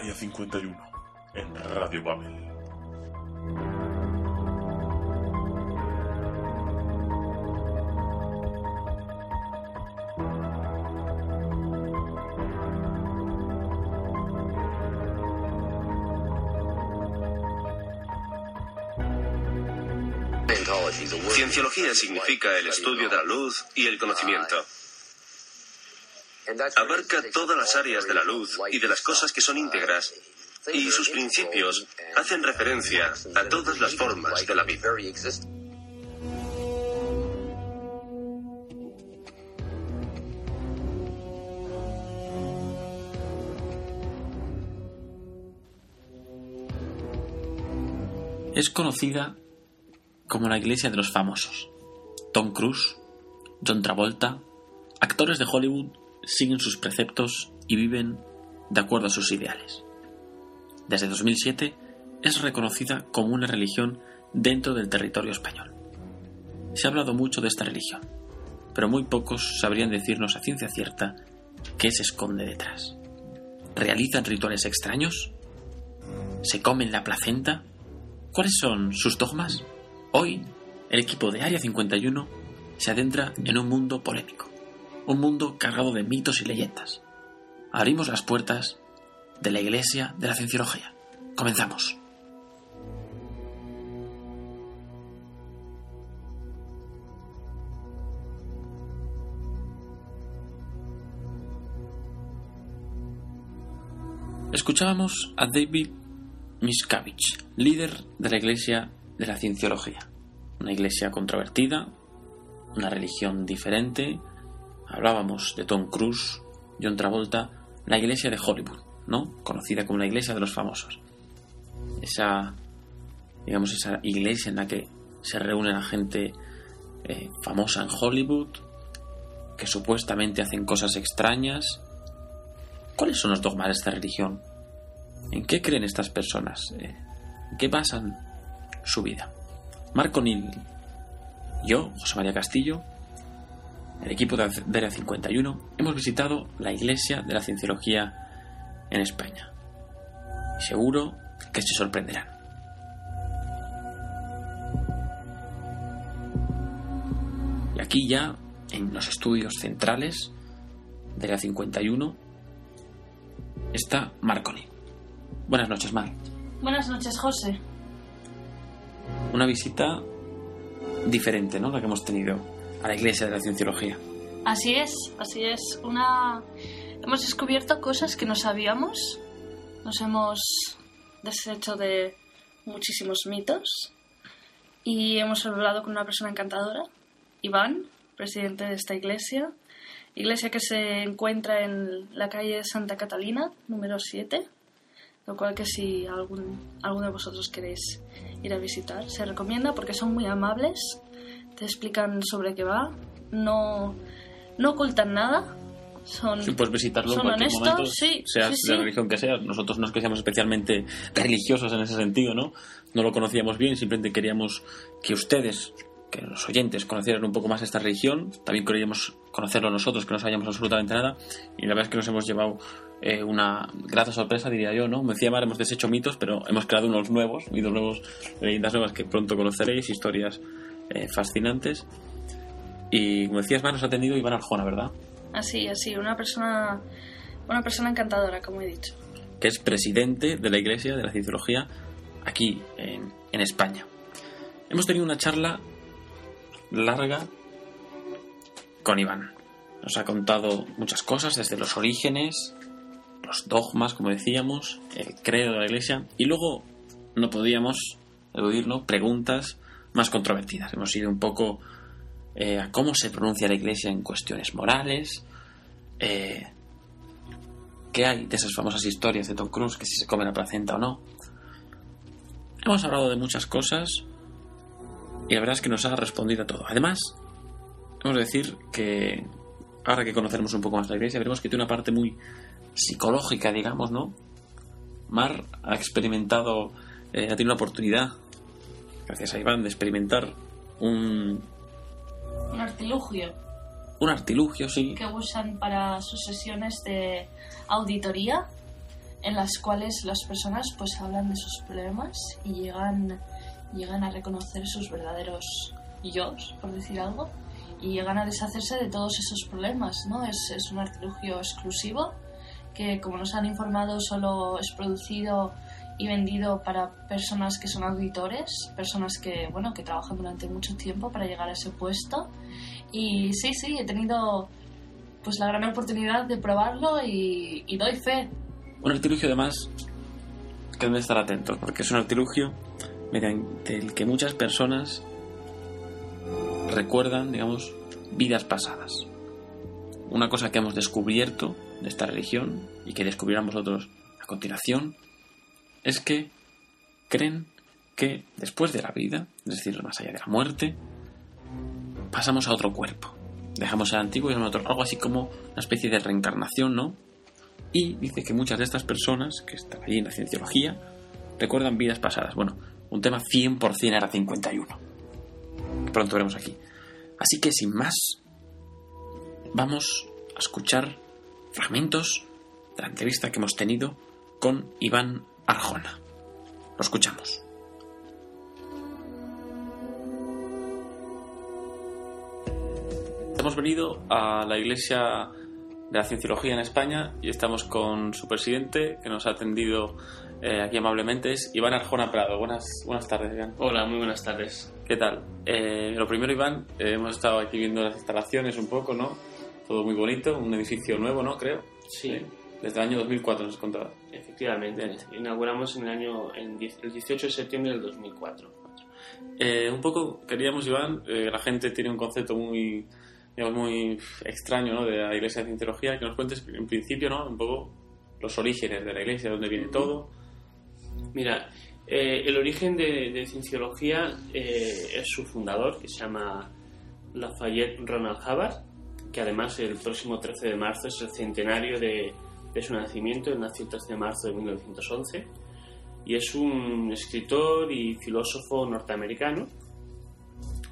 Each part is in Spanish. Área 51, en Radio Babel. Cienciología significa el estudio de la luz y el conocimiento. Abarca todas las áreas de la luz y de las cosas que son íntegras, y sus principios hacen referencia a todas las formas de la vida. Es conocida como la iglesia de los famosos. Tom Cruise, John Travolta, actores de Hollywood siguen sus preceptos y viven de acuerdo a sus ideales. Desde 2007 es reconocida como una religión dentro del territorio español. Se ha hablado mucho de esta religión, pero muy pocos sabrían decirnos a ciencia cierta qué se esconde detrás. ¿Realizan rituales extraños? ¿Se comen la placenta? ¿Cuáles son sus dogmas? Hoy, el equipo de Área 51 se adentra en un mundo polémico, un mundo cargado de mitos y leyendas. Abrimos las puertas de la Iglesia de la Cienciología. Comenzamos. Escuchábamos a David Miscavige, líder de la Iglesia de la Cienciología, una iglesia controvertida, una religión diferente. Hablábamos de Tom Cruise, John Travolta, la iglesia de Hollywood, ¿no? Conocida como la iglesia de los famosos. Esa iglesia en la que se reúne la gente famosa en Hollywood, que supuestamente hacen cosas extrañas. ¿Cuáles son los dogmas de esta religión? ¿En qué creen estas personas? ¿En qué basan su vida? Marco Nil, yo, José María Castillo, el equipo de Área 51, hemos visitado la Iglesia de la Cienciología en España. Seguro que se sorprenderán. Y aquí ya, en los estudios centrales de Área 51, está Marco Nil. Buenas noches, Mar. Buenas noches, José. Una visita diferente, ¿no?, la que hemos tenido a la Iglesia de la Cienciología. Así es. Hemos descubierto cosas que no sabíamos. Nos hemos deshecho de muchísimos mitos. Y hemos hablado con una persona encantadora, Iván, presidente de esta iglesia. Iglesia que se encuentra en la calle Santa Catalina, número 7. Lo cual, que si alguno de vosotros queréis ir a visitar, se recomienda porque son muy amables, te explican sobre qué va, no ocultan nada, son, sí, pues visitarlo son en cualquier honestos, momento, sí, seas sí, de la religión que seas. Nosotros no es que seamos especialmente religiosos en ese sentido, no lo conocíamos bien, simplemente queríamos que ustedes, que los oyentes, conocieran un poco más esta religión. También queríamos conocerlo nosotros, que no sabíamos absolutamente nada, y la verdad es que nos hemos llevado una grata sorpresa, diría yo, ¿no? Me decía Mar, hemos deshecho mitos, pero hemos creado unos nuevos, mitos nuevos, leyendas nuevas que pronto conoceréis, historias fascinantes. Y como decías, Mar, nos ha tenido Iván Arjona, ¿verdad? Así, una persona encantadora, como he dicho. Que es presidente de la Iglesia de la Cienciología aquí en España. Hemos tenido una charla larga con Iván. Nos ha contado muchas cosas, desde los orígenes, los dogmas, como decíamos, el credo de la iglesia, y luego no podíamos eludirlo, preguntas más controvertidas. Hemos ido un poco a cómo se pronuncia la iglesia en cuestiones morales, qué hay de esas famosas historias de Tom Cruise, que si se come la placenta o no. Hemos hablado de muchas cosas. Y la verdad es que nos ha respondido a todo. Además, vamos a decir que ahora que conoceremos un poco más la iglesia, veremos que tiene una parte muy psicológica, digamos, ¿no? Mar ha experimentado, ha tenido la oportunidad, gracias a Iván, de experimentar un artilugio. Un artilugio, sí. Que usan para sus sesiones de auditoría en las cuales las personas pues hablan de sus problemas y llegan a reconocer sus verdaderos yo, por decir algo, y llegan a deshacerse de todos esos problemas, ¿no? Es un artilugio exclusivo que, como nos han informado, solo es producido y vendido para personas que son auditores, personas que, bueno, que trabajan durante mucho tiempo para llegar a ese puesto. Y sí, he tenido pues la gran oportunidad de probarlo y doy fe. Un artilugio, además, que deben estar atentos, porque es un artilugio mediante el que muchas personas recuerdan, digamos, vidas pasadas. Una cosa que hemos descubierto de esta religión y que descubrirán vosotros a continuación es que creen que después de la vida, es decir, más allá de la muerte, pasamos a otro cuerpo. Dejamos el antiguo y el otro, algo así como una especie de reencarnación, ¿no? Y dice que muchas de estas personas que están allí en la Cienciología recuerdan vidas pasadas. Bueno, un tema 100% Área 51. Pronto veremos aquí. Así que sin más, vamos a escuchar fragmentos de la entrevista que hemos tenido con Iván Arjona. Lo escuchamos. Hemos venido a la iglesia de la Cienciología en España y estamos con su presidente, que nos ha atendido aquí amablemente. Es Iván Arjona Prado. Buenas tardes, Iván. Hola, muy buenas tardes. ¿Qué tal? Lo primero, Iván, hemos estado aquí viendo las instalaciones un poco, ¿no? Todo muy bonito, un edificio nuevo, ¿no? Creo. Sí. Desde el año 2004 nos contaba. Efectivamente. Bien. Inauguramos el 18 de septiembre del 2004. Un poco queríamos, Iván, la gente tiene un concepto muy, digamos, muy extraño, ¿no?, de la Iglesia de Cienciología, que nos cuentes en principio, ¿no?, un poco los orígenes de la Iglesia, de dónde viene todo. Mira, el origen de Cienciología es su fundador, que se llama Lafayette Ronald Hubbard, que además el próximo 13 de marzo es el centenario de su nacimiento. Él nació el 13 de marzo de 1911 y es un escritor y filósofo norteamericano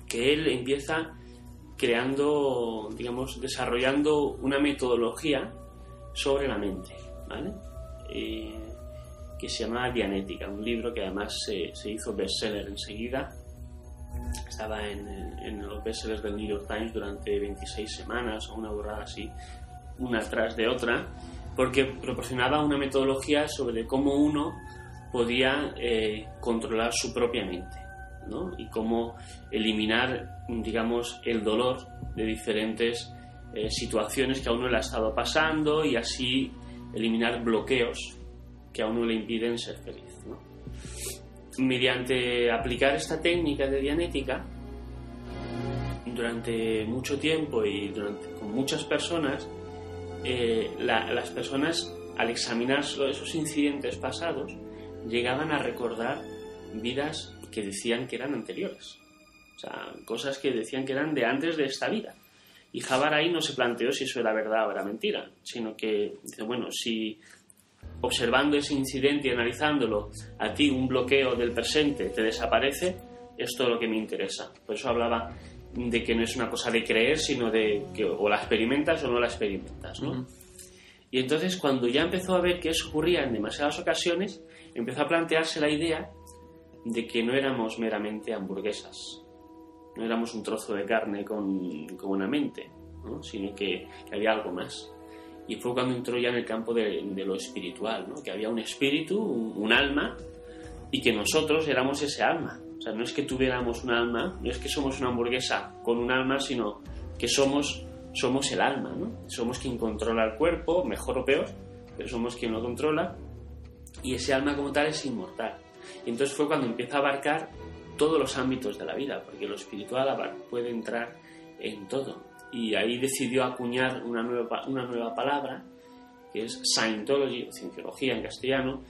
que él empieza creando, digamos, desarrollando una metodología sobre la mente, ¿vale? Que se llama Dianética, un libro que además se hizo bestseller enseguida. Estaba en los bestsellers del New York Times durante 26 semanas o una borrada así, una tras de otra, porque proporcionaba una metodología sobre cómo uno podía controlar su propia mente, ¿no?, y cómo eliminar, digamos, el dolor de diferentes situaciones que a uno le ha estado pasando, y así eliminar bloqueos que a uno le impiden ser feliz, ¿no? Mediante aplicar esta técnica de Dianética durante mucho tiempo y con muchas personas, las personas, al examinar esos incidentes pasados, llegaban a recordar vidas que decían que eran anteriores, o sea, cosas que decían que eran de antes de esta vida. Y Hubbard ahí no se planteó si eso era verdad o era mentira, sino que dice, bueno, si observando ese incidente y analizándolo, a ti un bloqueo del presente te desaparece, es todo lo que me interesa. Por eso hablaba de que no es una cosa de creer, sino de que o la experimentas o no la experimentas, ¿no? Uh-huh. Y entonces, cuando ya empezó a ver que eso ocurría en demasiadas ocasiones, empezó a plantearse la idea de que no éramos meramente hamburguesas, no éramos un trozo de carne con una mente, ¿no?, sino que había algo más. Y fue cuando entró ya en el campo de lo espiritual, ¿no?, que había un espíritu, un alma, y que nosotros éramos ese alma. O sea, no es que tuviéramos un alma, no es que somos una hamburguesa con un alma, sino que somos el alma, ¿no? Somos quien controla el cuerpo, mejor o peor, pero somos quien lo controla, y ese alma como tal es inmortal. Entonces fue cuando empieza a abarcar todos los ámbitos de la vida, porque lo espiritual puede entrar en todo. Y ahí decidió acuñar una nueva palabra, que es Scientology, o Cienciología en castellano,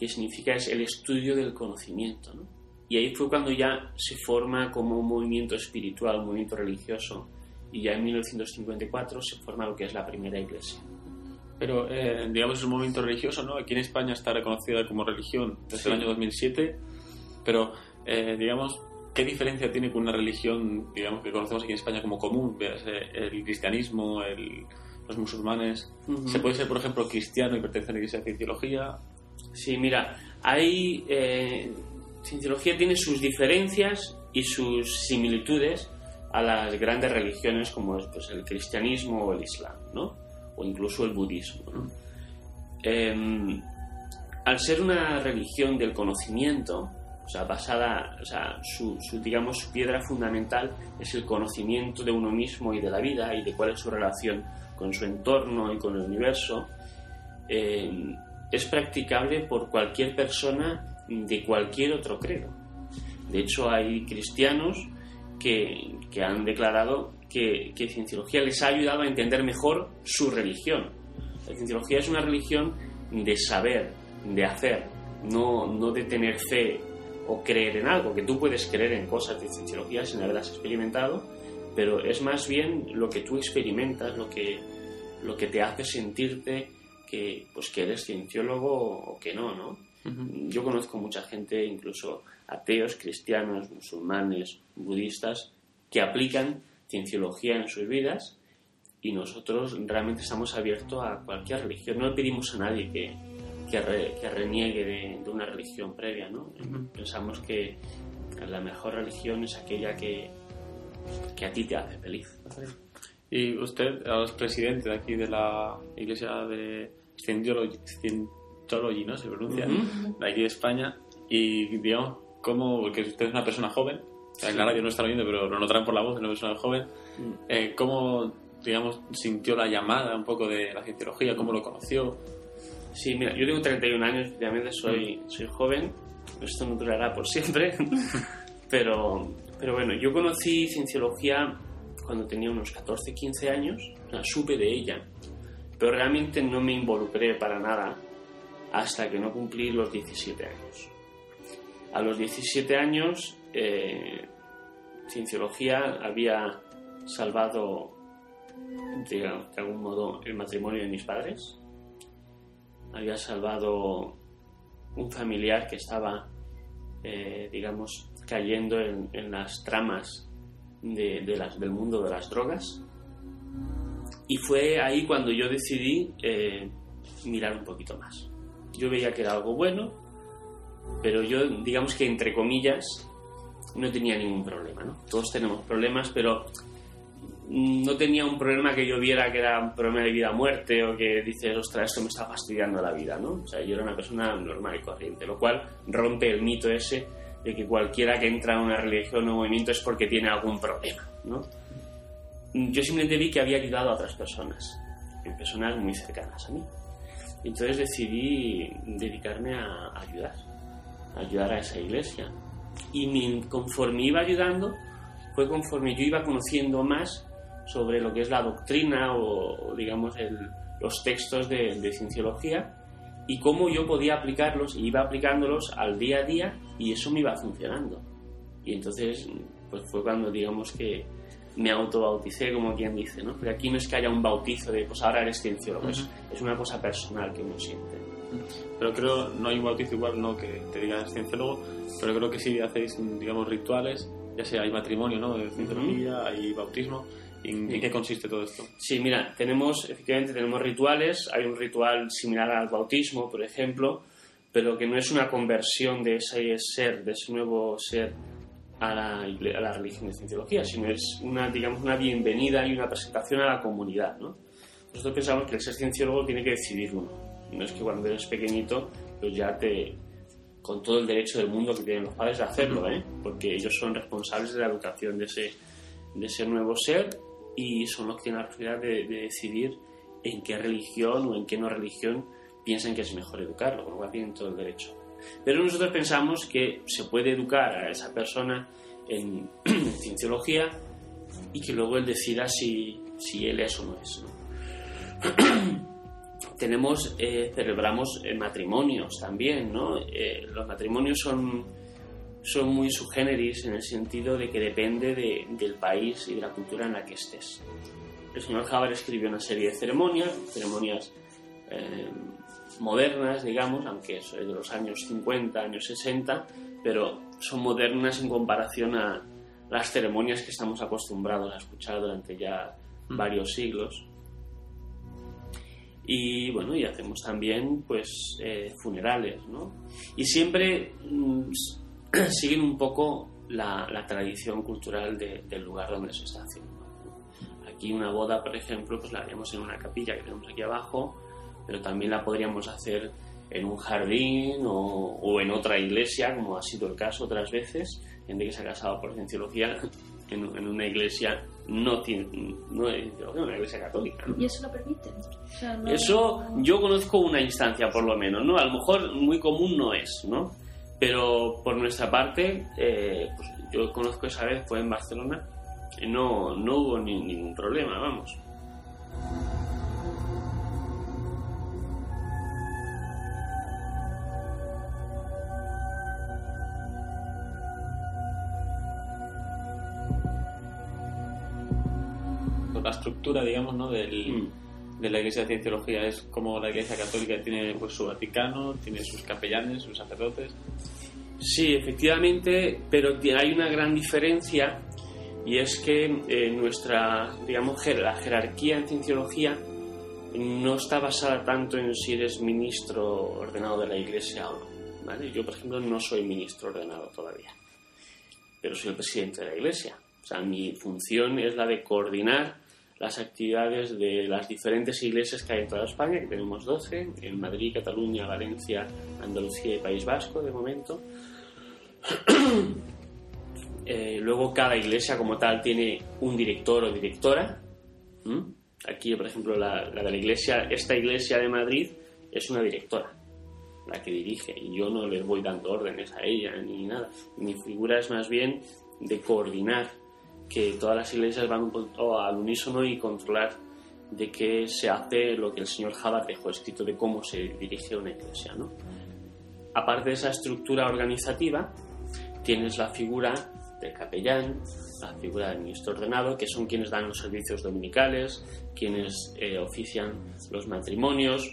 que significa es el estudio del conocimiento, ¿no? Y ahí fue cuando ya se forma como un movimiento espiritual, un movimiento religioso, y ya en 1954 se forma lo que es la primera iglesia. Pero, digamos, es un movimiento religioso, ¿no? Aquí en España está reconocida como religión desde el año 2007, pero, digamos, ¿qué diferencia tiene con una religión, digamos, que conocemos aquí en España como común? El cristianismo, el los musulmanes. Uh-huh. Se puede ser, por ejemplo, cristiano y pertenecer a la iglesia de Cienciología. Sí, mira, hay... Cienciología tiene sus diferencias y sus similitudes a las grandes religiones como es, pues, el cristianismo o el islam, ¿no? O incluso el budismo, ¿no? Al ser una religión del conocimiento, o sea, basada, o sea, su digamos, su piedra fundamental es el conocimiento de uno mismo y de la vida y de cuál es su relación con su entorno y con el universo, es practicable por cualquier persona de cualquier otro credo. De hecho, hay cristianos que han declarado que Cienciología les ha ayudado a entender mejor su religión. La Cienciología es una religión de saber, de hacer, no de tener fe o creer en algo, que tú puedes creer en cosas de Cienciología sin haberlas experimentado, pero es más bien lo que tú experimentas, lo que te hace sentirte que, pues, que eres cienciólogo o que no, ¿no? Uh-huh. Yo conozco mucha gente, incluso ateos, cristianos, musulmanes, budistas, que aplican Cienciología en sus vidas, y nosotros realmente estamos abiertos a cualquier religión. No le pedimos a nadie que reniegue de una religión previa, ¿no? Uh-huh. Pensamos que la mejor religión es aquella que a ti te hace feliz. Y usted es presidente de aquí de la iglesia de Scientology, ¿no? Se pronuncia, uh-huh, de aquí de España. Y digamos, ¿cómo? Porque usted es una persona joven, sí. Claro, yo no estaba viendo, pero lo notarán por la voz, es una persona joven. Uh-huh. ¿Cómo, digamos, sintió la llamada un poco de la Cienciología? ¿Cómo lo conoció? Sí, mira, yo tengo 31 años, obviamente soy joven, esto no durará por siempre, pero bueno, yo conocí Cienciología cuando tenía unos 14, 15 años, o sea, supe de ella, pero realmente no me involucré para nada hasta que no cumplí los 17 años. A los 17 años, Cienciología había salvado, digamos, de algún modo, el matrimonio de mis padres. Había salvado un familiar que estaba, digamos, cayendo en las tramas del mundo de las drogas. Y fue ahí cuando yo decidí mirar un poquito más. Yo veía que era algo bueno, pero yo, digamos que entre comillas, no tenía ningún problema, ¿no? Todos tenemos problemas, pero no tenía un problema que yo viera que era un problema de vida o muerte, o que dices, ostras, esto me está fastidiando la vida, ¿no? O sea, yo era una persona normal y corriente, lo cual rompe el mito ese de que cualquiera que entra a una religión o movimiento es porque tiene algún problema, ¿no? Yo simplemente vi que había ayudado a otras personas muy cercanas a mí. Entonces decidí dedicarme a ayudar a esa iglesia. Y conforme iba ayudando, fue conforme yo iba conociendo más sobre lo que es la doctrina o digamos, los textos de Cienciología, y cómo yo podía aplicarlos, y iba aplicándolos al día a día, y eso me iba funcionando. Y entonces, pues fue cuando, digamos, que me autobauticé, como quien dice, ¿no? Porque aquí no es que haya un bautizo de, pues ahora eres cienciólogo, es una cosa personal que uno siente. Pero creo, no hay un bautizo igual, no que te digan cienciólogo, pero creo que sí hacéis, digamos, rituales, ya sea hay matrimonio, ¿no?, de Cienciología, hay bautismo. ¿En qué consiste todo esto? Sí, mira, efectivamente tenemos rituales. Hay un ritual similar al bautismo, por ejemplo, pero que no es una conversión de ese ser, de ese nuevo ser a la religión de Cienciología, sino es una, digamos, una bienvenida y una presentación a la comunidad, ¿no? Nosotros pensamos que el ser cienciólogo tiene que decidir uno. No es que cuando eres pequeñito, pues ya con todo el derecho del mundo que tienen los padres de hacerlo, ¿eh? Porque ellos son responsables de la educación de ese nuevo ser, y son los que tienen la posibilidad de decidir en qué religión o en qué no religión piensan que es mejor educarlo, con lo cual tienen todo el derecho. Pero nosotros pensamos que se puede educar a esa persona en Cienciología, y que luego él decida si él es o no es, ¿no? Celebramos matrimonios también, ¿no? Los matrimonios son muy subgéneris, en el sentido de que depende del país y de la cultura en la que estés. El señor Hubbard escribió una serie de ceremonias modernas, digamos, aunque eso es de los años 50, años 60, pero son modernas en comparación a las ceremonias que estamos acostumbrados a escuchar durante ya varios siglos. Y bueno, y hacemos también pues funerales, ¿no? Y siempre siguen un poco la tradición cultural del lugar donde se está haciendo. Aquí una boda, por ejemplo, pues la haríamos en una capilla que tenemos aquí abajo, pero también la podríamos hacer en un jardín o en otra iglesia, como ha sido el caso otras veces. Gente que se ha casado por cienciología en una iglesia una iglesia católica, ¿no? ¿Y eso lo permiten? O sea, no... Eso yo conozco una instancia, por lo menos, ¿no? A lo mejor muy común no es, ¿no? Pero por nuestra parte, pues yo conozco esa vez, fue en Barcelona, no hubo ningún problema, vamos. La estructura, digamos, ¿no?, de la Iglesia de Cienciología es como la Iglesia Católica tiene, pues, su Vaticano, tiene sus capellanes, sus sacerdotes. Sí, efectivamente, pero hay una gran diferencia, y es que nuestra, digamos, la jerarquía en Cienciología no está basada tanto en si eres ministro ordenado de la Iglesia o no, ¿vale? Yo, por ejemplo, no soy ministro ordenado todavía, pero soy el presidente de la Iglesia. O sea, mi función es la de coordinar las actividades de las diferentes iglesias que hay en toda España, que tenemos 12, en Madrid, Cataluña, Valencia, Andalucía y País Vasco, de momento. Luego cada iglesia como tal tiene un director o directora. Aquí, por ejemplo, la de la iglesia, esta iglesia de Madrid es una directora, la que dirige, y yo no le voy dando órdenes a ella ni nada. Mi figura es más bien de coordinar que todas las iglesias van un poco al unísono y controlar de que se hace lo que el señor Hubbard dejó escrito de cómo se dirige una iglesia, ¿no? Aparte de esa estructura organizativa, tienes la figura del capellán, la figura del ministro ordenado, que son quienes dan los servicios dominicales, quienes ofician los matrimonios,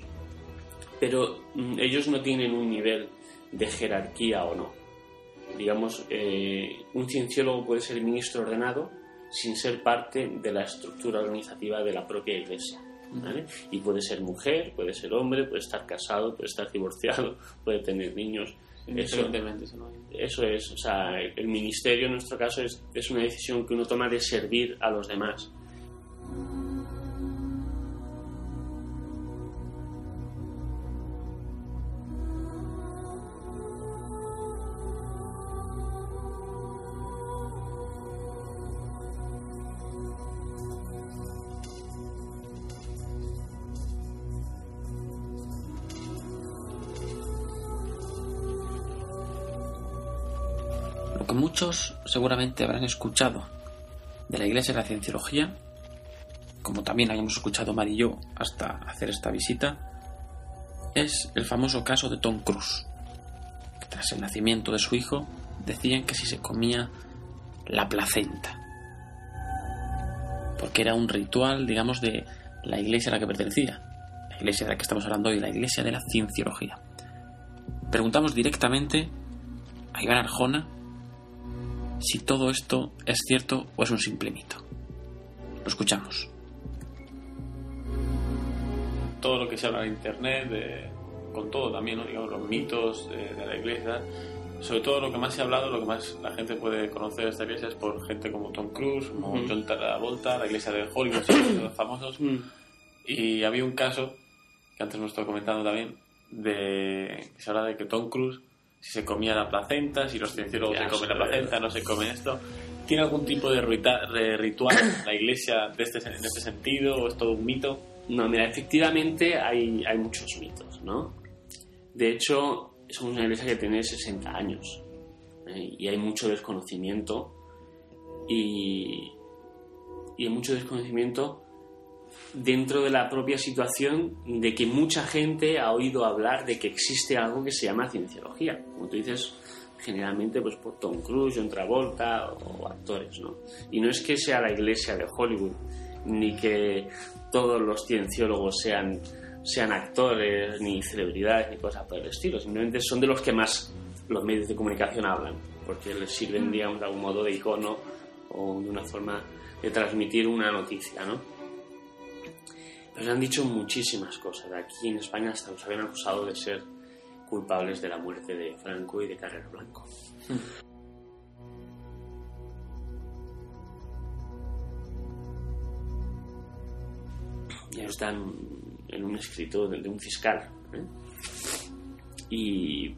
pero ellos no tienen un nivel de jerarquía o no. Digamos, un cienciólogo puede ser ministro ordenado sin ser parte de la estructura organizativa de la propia iglesia, ¿vale? Y puede ser mujer, puede ser hombre, puede estar casado, puede estar divorciado, puede tener niños. Eso es, o sea, el ministerio en nuestro caso es una decisión que uno toma de servir a los demás. Muchos seguramente habrán escuchado de la Iglesia de la Cienciología, como también habíamos escuchado Mar y yo hasta hacer esta visita, es el famoso caso de Tom Cruise, que tras el nacimiento de su hijo decían que si se comía la placenta, porque era un ritual, digamos, de la iglesia a la que pertenecía, la iglesia de la que estamos hablando hoy, la Iglesia de la Cienciología. Preguntamos directamente a Iván Arjona si todo esto es cierto o es un simple mito. Lo escuchamos. Todo lo que se habla en internet, con todo también, ¿no?, digamos, los mitos de la iglesia, sobre todo lo que más se ha hablado, lo que más la gente puede conocer de esta iglesia es por gente como Tom Cruise, como John Travolta, la iglesia de Hollywood, los famosos. Y había un caso, que antes hemos estado comentando también, que se habla de que Tom Cruise, si se comía la placenta, si los cienciólogos se comen la placenta, no se comen esto. ¿Tiene algún tipo de ritual la iglesia en este sentido, o es todo un mito? No, mira, efectivamente hay muchos mitos, ¿no? De hecho, somos una iglesia que tiene 60 años, y hay mucho desconocimiento, y hay mucho desconocimiento dentro de la propia situación de que mucha gente ha oído hablar de que existe algo que se llama cienciología, como tú dices, generalmente pues por Tom Cruise, John Travolta o actores, ¿no? Y no es que sea la iglesia de Hollywood, ni que todos los cienciólogos sean actores, ni celebridades, ni cosas por el estilo, simplemente son de los que más los medios de comunicación hablan, porque les sirven, digamos, de algún modo de icono o de una forma de transmitir una noticia, ¿no? Nos han dicho muchísimas cosas. Aquí en España hasta nos habían acusado de ser culpables de la muerte de Franco y de Carrero Blanco. Ya están en un escrito de un fiscal, ¿eh?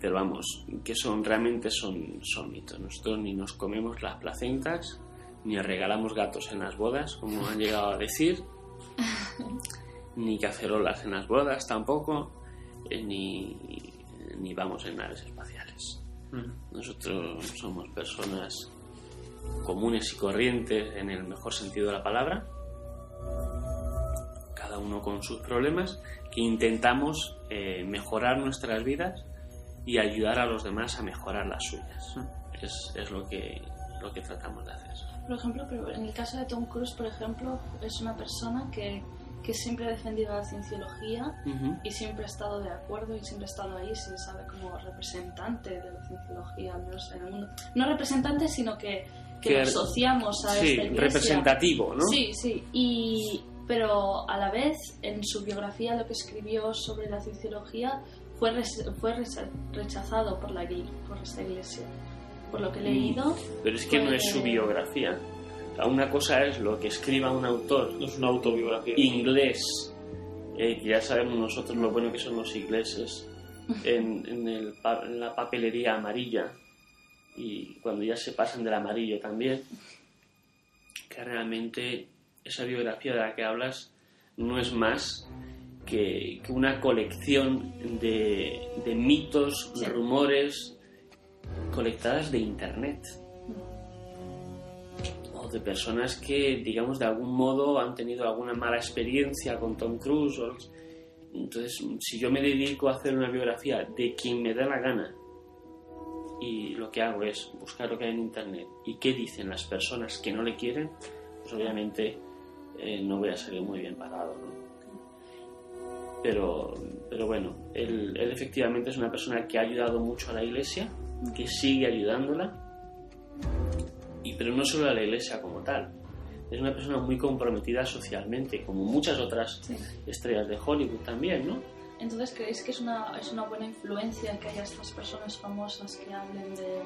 Pero vamos, que realmente son mitos. Nosotros ni nos comemos las placentas, ni regalamos gatos en las bodas, como han llegado a decir, ni cacerolas en las bodas tampoco, ni vamos en naves espaciales. Nosotros somos personas comunes y corrientes en el mejor sentido de la palabra, cada uno con sus problemas, que intentamos mejorar nuestras vidas y ayudar a los demás a mejorar las suyas. Es lo que tratamos de hacer. Por ejemplo, pero en el caso de Tom Cruise, por ejemplo, es una persona que siempre ha defendido la cienciología, uh-huh, y siempre ha estado de acuerdo y siempre ha estado ahí, se sabe, como representante de la cienciología, al menos en el mundo. No representante, sino que lo asociamos a esta iglesia. Representativo, ¿no? Sí, sí. Pero a la vez, en su biografía, lo que escribió sobre la cienciología fue rechazado por esta iglesia. Por lo que he leído... Pero es que no es su biografía. Una cosa es lo que escriba un autor... No es una autobiografía. Inglés. Ya sabemos nosotros lo bueno que son los ingleses en la papelería amarilla. Y cuando ya se pasan del amarillo también. Que realmente esa biografía de la que hablas no es más que una colección de mitos, sí, rumores... colectadas de internet o de personas que, digamos, de algún modo han tenido alguna mala experiencia con Tom Cruise. Entonces, si yo me dedico a hacer una biografía de quien me da la gana y lo que hago es buscar lo que hay en internet y qué dicen las personas que no le quieren, pues obviamente no voy a salir muy bien parado, ¿no? Pero bueno, él efectivamente es una persona que ha ayudado mucho a la iglesia, que sigue ayudándola, pero no solo a la iglesia como tal. Es una persona muy comprometida socialmente, como muchas otras, sí, estrellas de Hollywood también, ¿no? Entonces, ¿creéis que es una buena influencia que haya estas personas famosas que hablen de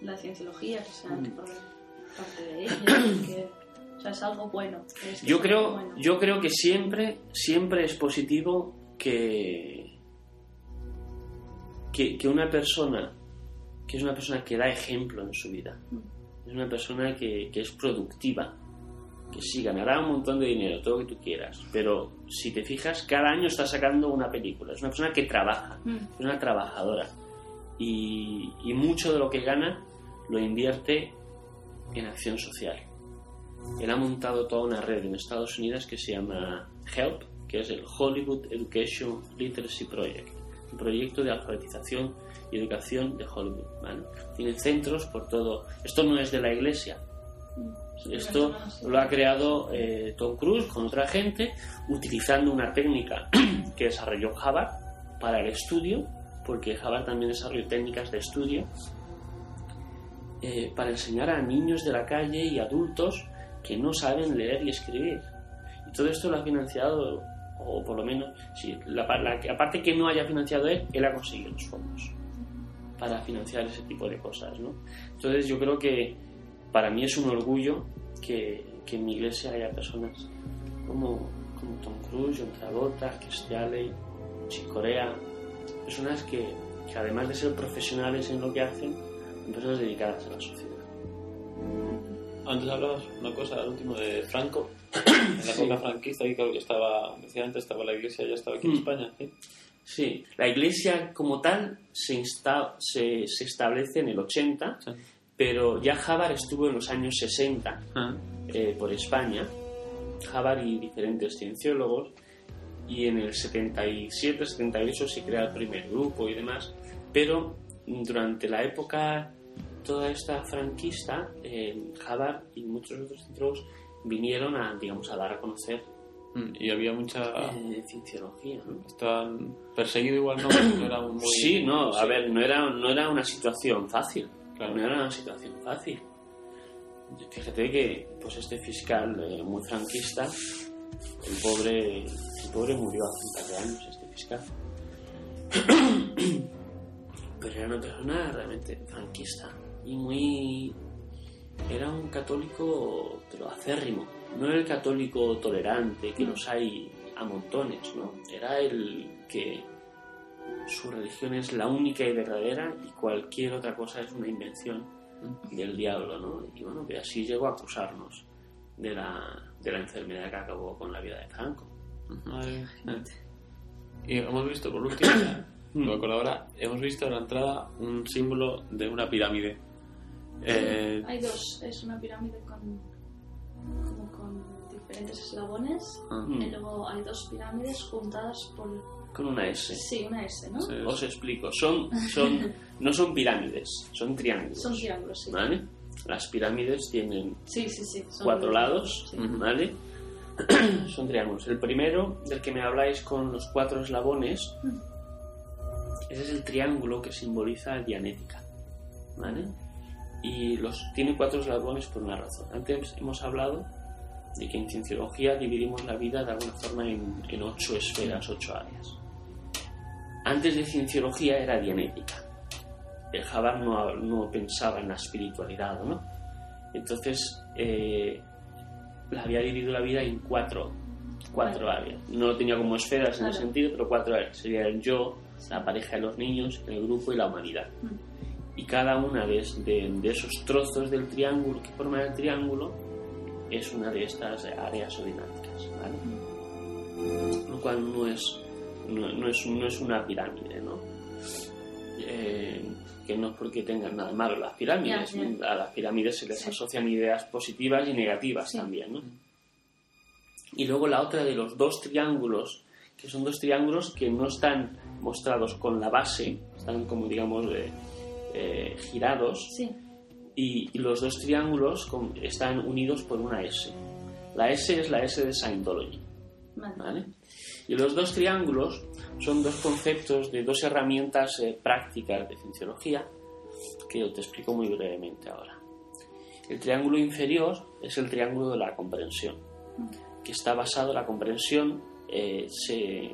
la cienciología, que sean parte de ella? O sea, es algo bueno. Yo creo que siempre es positivo que una persona que es una persona que da ejemplo en su vida, es una persona que es productiva, que sí ganará un montón de dinero, todo lo que tú quieras, pero si te fijas, cada año está sacando una película. Es una persona que trabaja, es una trabajadora, y mucho de lo que gana lo invierte en acción social. Él ha montado toda una red en Estados Unidos que se llama HELP, que es el Hollywood Education Literacy Project, un proyecto de alfabetización y educación de Hollywood, ¿vale? Tiene centros por todo. Esto no es de la iglesia. Esto lo ha creado Tom Cruise con otra gente, utilizando una técnica que desarrolló Hubbard para el estudio, porque Hubbard también desarrolló técnicas de estudio para enseñar a niños de la calle y adultos que no saben leer y escribir. Y todo esto lo ha financiado, o por lo menos, sí, la parte que no haya financiado él ha conseguido los fondos para financiar ese tipo de cosas, ¿no? Entonces yo creo que para mí es un orgullo que en mi iglesia haya personas como Tom Cruise, John Travolta, Christian Ley, Chick Corea, personas que además de ser profesionales en lo que hacen, son personas dedicadas a la sociedad. Antes hablabas una cosa, al último, de Franco, en la época franquista, y claro, que decía antes, estaba la iglesia, ya estaba aquí en España. ¿Sí? Sí, la iglesia como tal se establece en el 80, sí, pero ya Hubbard estuvo en los años 60 por España, Hubbard y diferentes cienciólogos, y en el 77, 78 se crea el primer grupo y demás, pero durante la época toda esta franquista, Hubbard y muchos otros centros vinieron a dar a conocer. Y había mucha cienciología, ¿no? Estaban perseguidos igual, ¿no? No era muy... Sí, no, sí. A ver, no era una situación fácil. Claro. No era una situación fácil. Fíjate que, pues, este fiscal muy franquista, el pobre ese pobre murió hace un par de años, este fiscal. Pero era una persona realmente franquista y muy... Era un católico, pero acérrimo. No era el católico tolerante que los hay a montones, ¿no? Era el que su religión es la única y verdadera y cualquier otra cosa es una invención del diablo, ¿no? Y bueno, que así llegó a acusarnos de la enfermedad que acabó con la vida de Franco. Vale. Y hemos visto, por último, hemos visto en la entrada un símbolo de una pirámide. Hay dos, es una pirámide con diferentes eslabones, y luego hay dos pirámides juntadas con una S. Sí, una S, ¿no? Sí. Os explico, no son pirámides, son triángulos. Son triángulos, sí. ¿Vale? Las pirámides tienen cuatro lados, ¿vale? Son triángulos. El primero, del que me habláis con los cuatro eslabones, ese es el triángulo que simboliza Dianética, ¿vale? Y tiene cuatro eslabones por una razón. Antes hemos hablado de que en Cienciología dividimos la vida de alguna forma en 8 esferas, 8 áreas. Antes de Cienciología era Dianética. El Hubbard no pensaba en la espiritualidad, ¿no? Entonces había dividido la vida en cuatro áreas. No lo tenía como esferas en el sentido, pero 4 áreas. Sería el yo, la pareja de los niños, el grupo y la humanidad. Y cada una de esos trozos del triángulo que forman el triángulo es una de estas áreas o dinámicas, ¿vale? Lo cual no es una pirámide, ¿no? Que no es porque tengan nada malo las pirámides. A las pirámides se les asocian ideas positivas y negativas también, ¿no? Y luego la otra de los dos triángulos, que son dos triángulos que no están mostrados con la base, están como, digamos... girados y los dos triángulos están unidos por una S. La S es la S de Scientology, ¿vale? Y los dos triángulos son dos conceptos de dos herramientas prácticas de Cienciología que te explico muy brevemente ahora. El triángulo inferior es el triángulo de la comprensión, que está basado en la comprensión. Se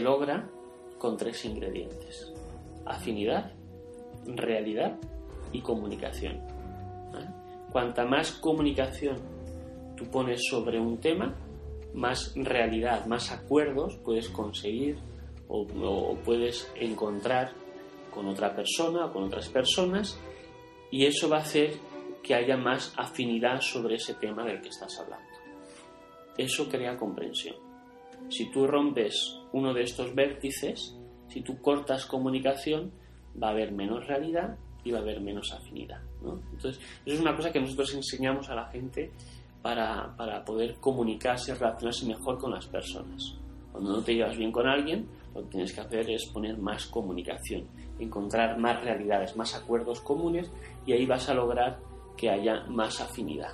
logra con 3 ingredientes: afinidad, realidad y comunicación, ¿vale? Cuanta más comunicación tú pones sobre un tema, más realidad, más acuerdos puedes conseguir o puedes encontrar con otra persona o con otras personas, y eso va a hacer que haya más afinidad sobre ese tema del que estás hablando. Eso crea comprensión. Si tú rompes uno de estos vértices, si tú cortas comunicación, va a haber menos realidad y va a haber menos afinidad, ¿no? Entonces, eso es una cosa que nosotros enseñamos a la gente para poder comunicarse, relacionarse mejor con las personas. Cuando no te llevas bien con alguien, lo que tienes que hacer es poner más comunicación, encontrar más realidades, más acuerdos comunes, y ahí vas a lograr que haya más afinidad.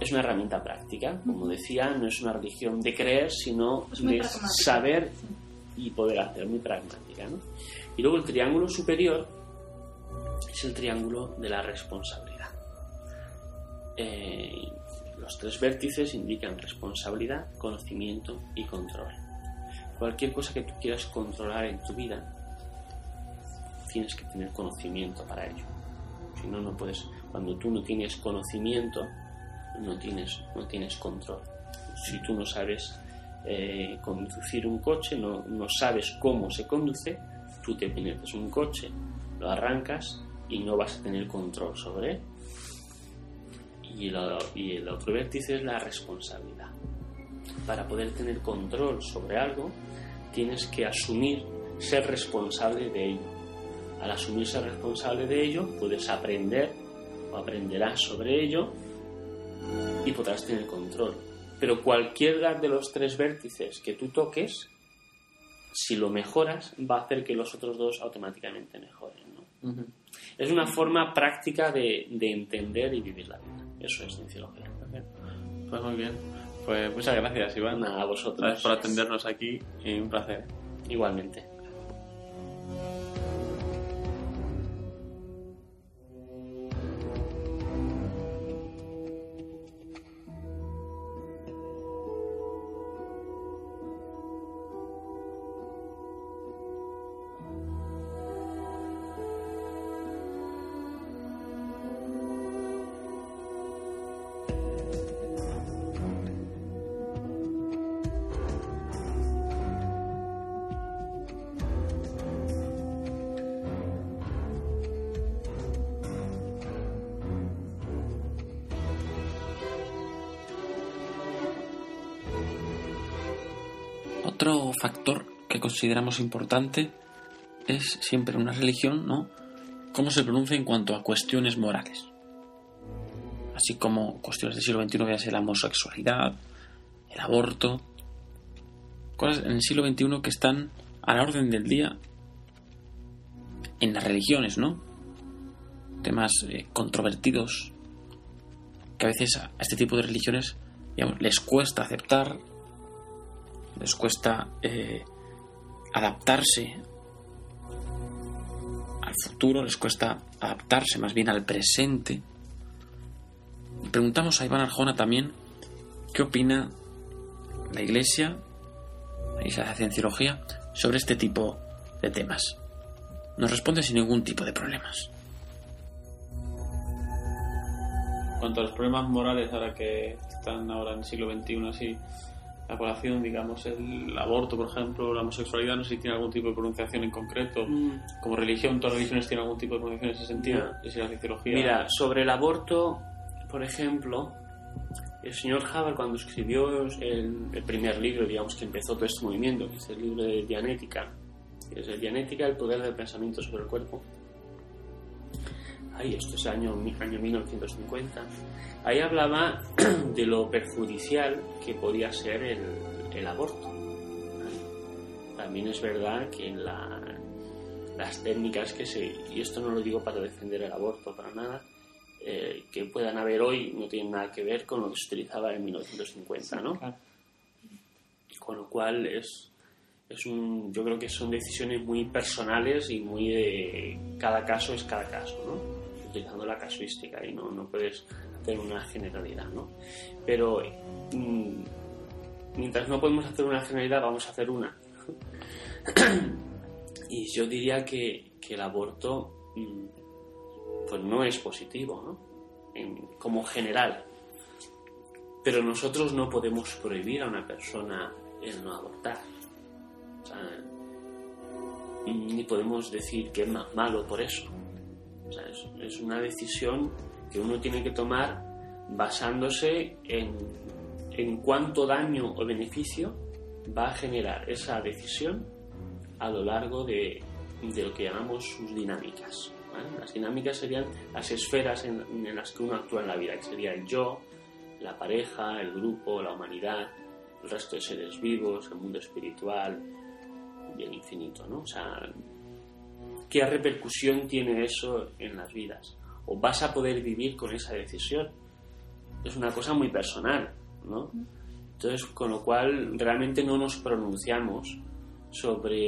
Es una herramienta práctica, como decía, no es una religión de creer, sino de saber y poder hacer, muy pragmática, ¿no? Y luego el triángulo superior es el triángulo de la responsabilidad. Los 3 vértices indican responsabilidad, conocimiento y control. Cualquier cosa que tú quieras controlar en tu vida, tienes que tener conocimiento para ello. Si no, no puedes. Cuando tú no tienes conocimiento, no tienes control. Si tú no sabes conducir un coche, no sabes cómo se conduce, tú te pierdes un coche, lo arrancas y no vas a tener control sobre él. Y el otro vértice es la responsabilidad. Para poder tener control sobre algo, tienes que asumir, ser responsable de ello. Al asumirse responsable de ello, puedes aprender o aprenderás sobre ello y podrás tener control. Pero cualquiera de los 3 vértices que tú toques, si lo mejoras, va a hacer que los otros 2 automáticamente mejoren, ¿no? Es una forma práctica de entender y vivir la vida. Eso es Cienciología. Pues muy bien. Pues muchas gracias, Iván. A vosotros. Gracias por atendernos aquí y un placer. Igualmente. Otro factor que consideramos importante es siempre una religión, ¿no? Cómo se pronuncia en cuanto a cuestiones morales. Así como cuestiones del siglo XXI, véase la homosexualidad, el aborto, cosas en el siglo XXI que están a la orden del día en las religiones, ¿no? Temas controvertidos que a veces a este tipo de religiones, digamos, les cuesta aceptar, les cuesta adaptarse al futuro, les cuesta adaptarse más bien al presente. Preguntamos a Iván Arjona también qué opina la Iglesia de la Cienciología sobre este tipo de temas. Nos responde sin ningún tipo de problemas. En cuanto a los problemas morales ahora que están ahora en el siglo XXI así, la población, digamos, el aborto, por ejemplo, la homosexualidad, no sé si tiene algún tipo de pronunciación en concreto. Como religión, todas las religiones tienen algún tipo de pronunciación en ese sentido. ¿Y si la cienciología? Mira, sobre el aborto, por ejemplo, el señor Hubbard, cuando escribió el primer libro, digamos, que empezó todo este movimiento, que es el libro de Dianética, que es el Dianética, el poder del pensamiento sobre el cuerpo. Ahí, esto es año 1950. Ahí hablaba de lo perjudicial que podía ser el aborto. También es verdad que en las técnicas que se... Y esto no lo digo para defender el aborto, para nada. Que puedan haber hoy no tienen nada que ver con lo que se utilizaba en 1950, ¿no? Claro. Con lo cual yo creo que son decisiones muy personales y muy de cada caso es cada caso, ¿no? Utilizando la casuística y no puedes hacer una generalidad, ¿no? Pero mientras no podemos hacer una generalidad, vamos a hacer una. Y yo diría que el aborto pues no es positivo, ¿no? Como general. Pero nosotros no podemos prohibir a una persona el no abortar. O sea, ni podemos decir que es más malo por eso. O sea, es una decisión que uno tiene que tomar basándose en cuánto daño o beneficio va a generar esa decisión a lo largo de lo que llamamos sus dinámicas. ¿Vale? Las dinámicas serían las esferas en las que uno actúa en la vida, que sería el yo, la pareja, el grupo, la humanidad, el resto de seres vivos, el mundo espiritual y el infinito, ¿no? O sea, ¿qué repercusión tiene eso en las vidas? ¿O vas a poder vivir con esa decisión? Es una cosa muy personal, ¿no? Entonces, con lo cual, realmente no nos pronunciamos sobre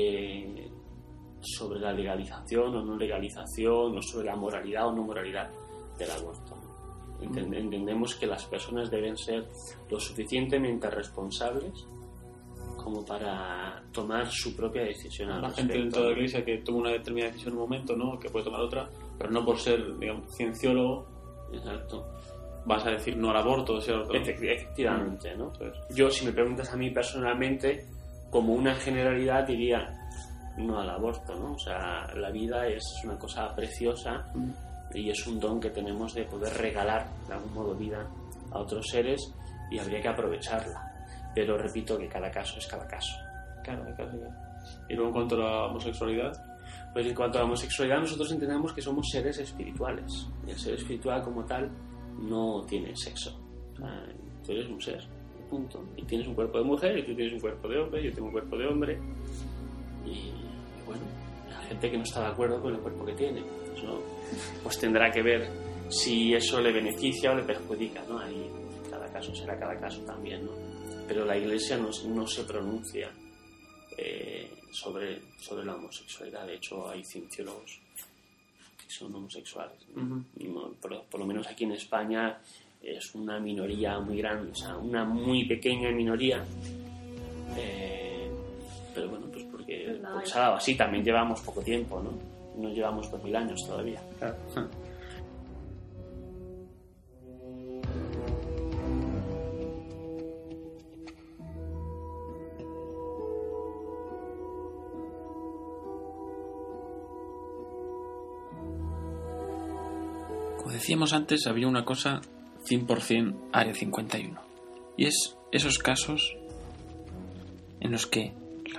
la legalización o no legalización, o sobre la moralidad o no moralidad del aborto. Entendemos que las personas deben ser lo suficientemente responsables como para tomar su propia decisión. Hay gente dentro de la Iglesia que toma una determinada decisión en un momento, ¿no? Que puede tomar otra, pero no por ser, digamos, cienciólogo. Exacto. Vas a decir no al aborto, ¿cierto? Efectivamente, ¿no? Entonces, yo, si me preguntas a mí personalmente, como una generalidad diría no al aborto, ¿no? O sea, la vida es una cosa preciosa y es un don que tenemos de poder regalar de algún modo vida a otros seres y habría que aprovecharla. Pero repito que cada caso es cada caso. Claro. ¿Y luego en cuanto a la homosexualidad? Pues en cuanto a la homosexualidad nosotros entendemos que somos seres espirituales. Y el ser espiritual como tal no tiene sexo. Tú eres un ser, punto. Y tienes un cuerpo de mujer y tú tienes un cuerpo de hombre, yo tengo un cuerpo de hombre. Y bueno, la gente que no está de acuerdo con el cuerpo que tiene, ¿no? Pues tendrá que ver si eso le beneficia o le perjudica, ¿no? Ahí cada caso será cada caso también, ¿no? Pero la Iglesia no se pronuncia sobre la homosexualidad. De hecho, hay cienciólogos que son homosexuales, ¿no? Uh-huh. Por lo menos aquí en España es una minoría muy grande, o sea, una muy pequeña minoría. Pero bueno, pues porque así también llevamos poco tiempo, ¿no? No llevamos 2000 años todavía. Claro. Como decíamos antes, había una cosa 100% Área 51. Y es esos casos en los que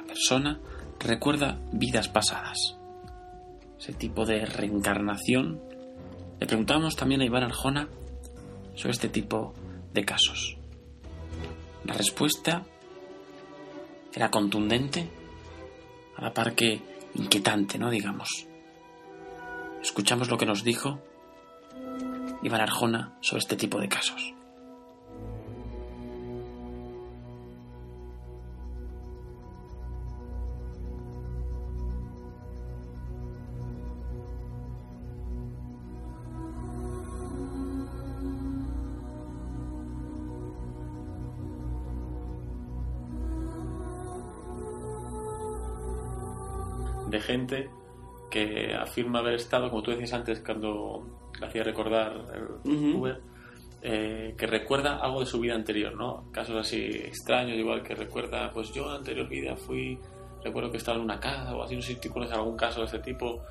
la persona recuerda vidas pasadas. Ese tipo de reencarnación. Le preguntamos también a Iván Arjona sobre este tipo de casos. La respuesta era contundente, a la par que inquietante, ¿no? Digamos. Escuchamos lo que nos dijo Iván Arjona sobre este tipo de casos. De gente que afirma haber estado, como tú decías antes cuando le hacía recordar el Uber, que recuerda algo de su vida anterior, ¿no? Casos así extraños, igual que recuerda, pues yo en anterior vida fui, recuerdo que estaba en una casa o así, no sé si tú conoces algún caso de este tipo.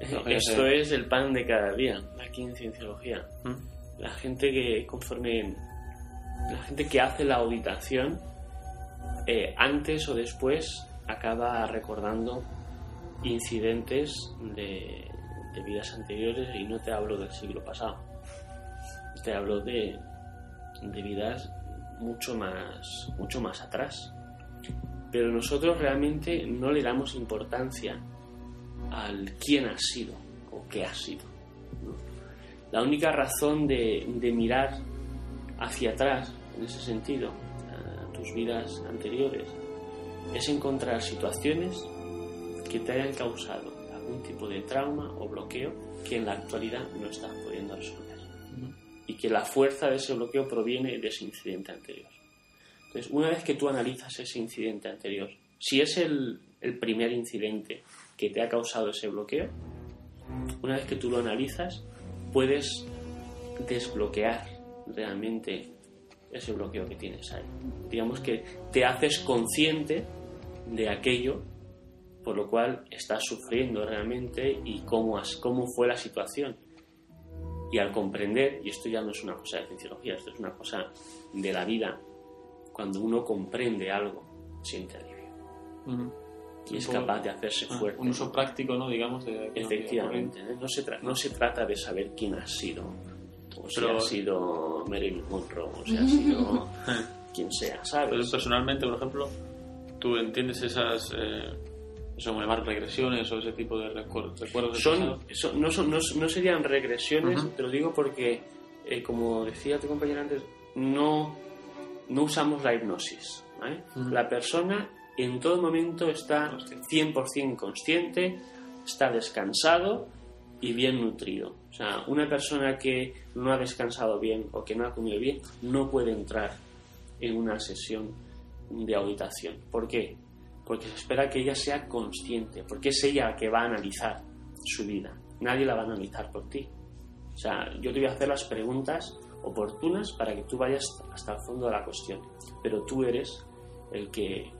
Esto es el pan de cada día, aquí en Cienciología. La gente que conforme, la gente que hace la auditación, antes o después acaba recordando incidentes de vidas anteriores, y no te hablo del siglo pasado, te hablo de vidas mucho más atrás. Pero nosotros realmente no le damos importancia al quién has sido o qué has sido, ¿no? La única razón de mirar hacia atrás en ese sentido a tus vidas anteriores es encontrar situaciones que te hayan causado algún tipo de trauma o bloqueo que en la actualidad no estás pudiendo resolver, y que la fuerza de ese bloqueo proviene de ese incidente anterior. Entonces, una vez que tú analizas ese incidente anterior, si es el primer incidente que te ha causado ese bloqueo, una vez que tú lo analizas, puedes desbloquear realmente ese bloqueo que tienes ahí. Digamos que te haces consciente de aquello por lo cual estás sufriendo realmente y cómo fue la situación. Y al comprender, y esto ya no es una cosa de Cienciología, esto es una cosa de la vida, cuando uno comprende algo, siente alivio. Y es capaz de hacerse fuerte. Un uso práctico, ¿no? Digamos, de efectivamente. No se trata de saber quién has sido, o si has sido Marilyn Monroe, o si has sido quien sea, ¿sabes? Pero personalmente, por ejemplo, tú entiendes esas... ¿son regresiones o ese tipo de recuerdos? No serían regresiones, te lo digo porque, como decía tu compañero antes, no usamos la hipnosis, ¿vale? La persona en todo momento está 100% consciente, está descansado y bien nutrido. O sea, una persona que no ha descansado bien o que no ha comido bien no puede entrar en una sesión de auditación. ¿Por qué? Porque se espera que ella sea consciente, porque es ella la que va a analizar su vida. Nadie la va a analizar por ti. O sea, yo te voy a hacer las preguntas oportunas para que tú vayas hasta el fondo de la cuestión, pero tú eres el que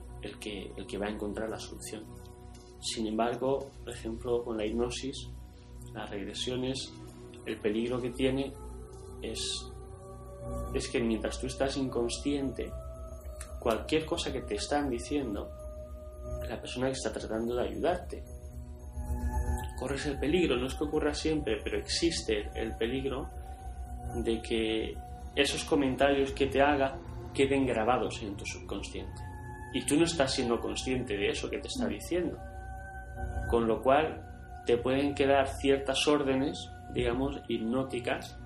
va a encontrar la solución. Sin embargo, por ejemplo, con la hipnosis, las regresiones, el peligro que tiene es que mientras tú estás inconsciente, cualquier cosa que te están diciendo la persona que está tratando de ayudarte, corres el peligro, no es que ocurra siempre, pero existe el peligro de que esos comentarios que te haga queden grabados en tu subconsciente y tú no estás siendo consciente de eso que te está diciendo, con lo cual te pueden quedar ciertas órdenes, digamos, hipnóticas,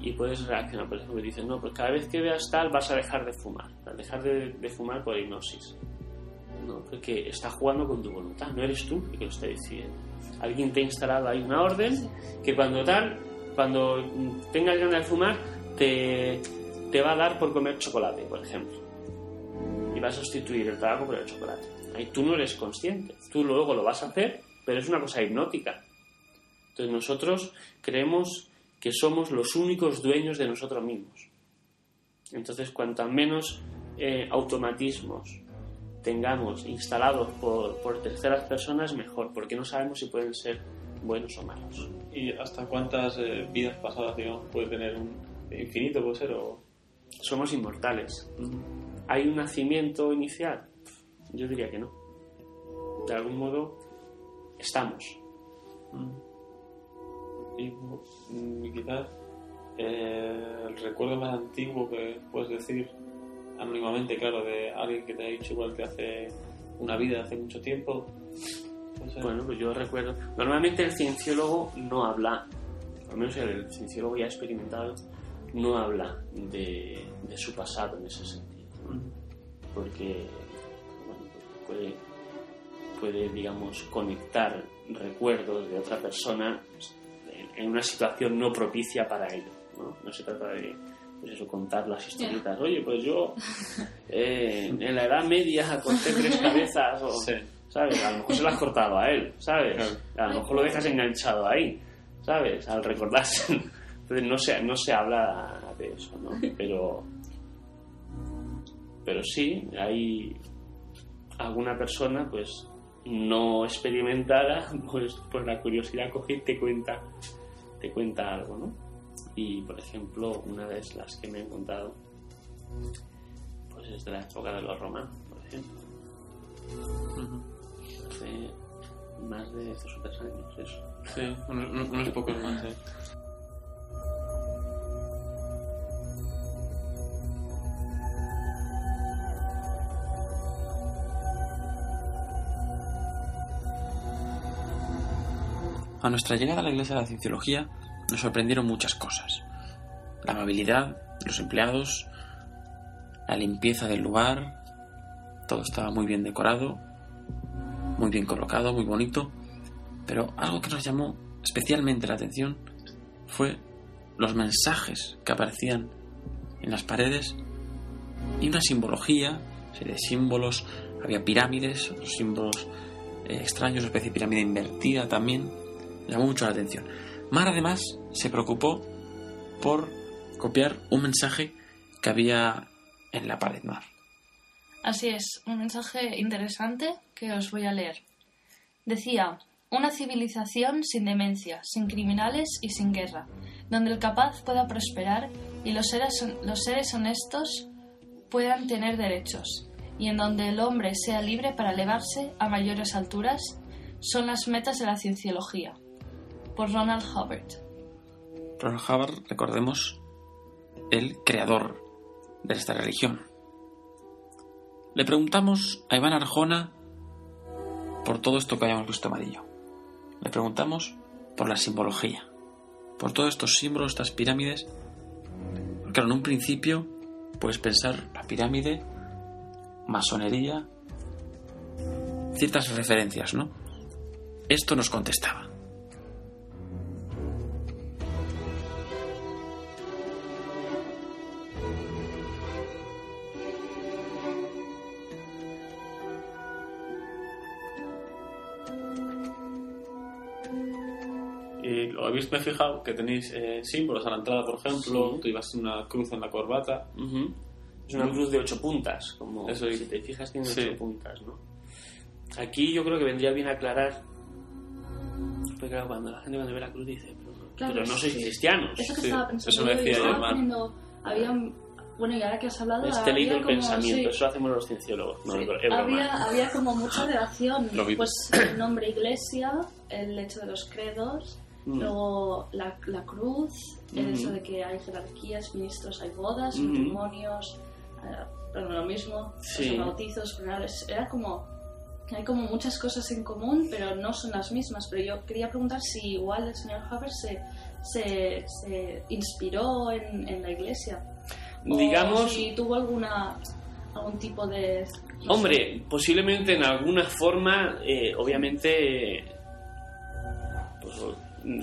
y puedes reaccionar. Por ejemplo, dicen, no, pues cada vez que veas tal vas a dejar de fumar por hipnosis. No, porque está jugando con tu voluntad, no eres tú el que lo está decidiendo. Alguien te ha instalado ahí una orden que cuando tengas ganas de fumar te va a dar por comer chocolate, por ejemplo, y va a sustituir el tabaco por el chocolate. Ahí tú no eres consciente, tú luego lo vas a hacer, pero es una cosa hipnótica. Entonces nosotros creemos que somos los únicos dueños de nosotros mismos. Entonces cuanto menos automatismos tengamos instalados por terceras personas, mejor, porque no sabemos si pueden ser buenos o malos. ¿Y hasta cuántas vidas pasadas, digamos, puede tener un infinito, puede ser? Somos inmortales. ¿Hay un nacimiento inicial? Yo diría que no. De algún modo, estamos. Y quizás el recuerdo más antiguo que puedes decir anónimamente, claro, de alguien que te ha dicho igual que hace una vida, hace mucho tiempo. Entonces, bueno, pues yo recuerdo. Normalmente el cienciólogo no habla, al menos el cienciólogo ya experimentado, no habla de su pasado en ese sentido, ¿no? Porque bueno, puede, digamos, conectar recuerdos de otra persona en una situación no propicia para ello, ¿no? No se trata de, pues eso, contar las historietas. Oye, pues yo en la Edad Media corté 3 cabezas, o, sí, ¿sabes? A lo mejor se las cortaba a él, ¿sabes? A lo mejor lo dejas enganchado ahí, ¿sabes? Al recordarse. Entonces no se habla de eso, ¿no? Pero sí, hay alguna persona, pues, no experimentada, pues por la curiosidad coge y te cuenta algo, ¿no? Y por ejemplo, una de las que me han contado, pues es de la época de los romanos, por ejemplo. Hace más de 2 o 3 años eso. Sí, unos pocos más, ¿eh? A nuestra llegada a la Iglesia de la Cienciología nos sorprendieron muchas cosas. La amabilidad, los empleados, la limpieza del lugar, todo estaba muy bien decorado, muy bien colocado, muy bonito, pero algo que nos llamó especialmente la atención fue los mensajes que aparecían en las paredes y una simbología, serie de símbolos, había pirámides, otros símbolos extraños, una especie de pirámide invertida también. Llamó mucho la atención. Mar, además, se preocupó por copiar un mensaje que había en la pared. Mar. Así es, un mensaje interesante que os voy a leer. Decía: una civilización sin demencia, sin criminales y sin guerra, donde el capaz pueda prosperar y los seres honestos puedan tener derechos, y en donde el hombre sea libre para elevarse a mayores alturas, son las metas de la cienciología. Por Ronald Hubbard. Ronald Hubbard, recordemos, el creador de esta religión. Le preguntamos a Iván Arjona por todo esto que habíamos visto amarillo. Le preguntamos por la simbología, por todos estos símbolos, estas pirámides. Claro, en un principio puedes pensar la pirámide, masonería, ciertas referencias, ¿no? Esto nos contestaba. ¿Lo habéis fijado que tenéis símbolos a la entrada, por ejemplo? Sí. Tú ibas una cruz en la corbata. Uh-huh. Es una cruz de 8 puntas. Como eso, si te fijas, tiene 8 puntas, ¿no? Aquí yo creo que vendría bien aclarar, porque claro, cuando la gente ve la cruz dice, pero no sois cristianos. Eso que estaba pensando. Eso decía Germán. Bueno, y ahora que has hablado... Este leído el pensamiento, sí. Eso hacemos los cienciólogos. No, sí. Había como mucha relación. Pues el nombre iglesia, el hecho de los credos, luego la cruz, el hecho de que hay jerarquías, ministros, hay bodas, matrimonios, pero lo mismo, sí. Bautizos, funerales, era como... Hay como muchas cosas en común, pero no son las mismas. Pero yo quería preguntar si igual el señor Hubbard se inspiró en la iglesia. O digamos, si tuvo algún tipo de... No, hombre, sé. Posiblemente en alguna forma, obviamente, pues,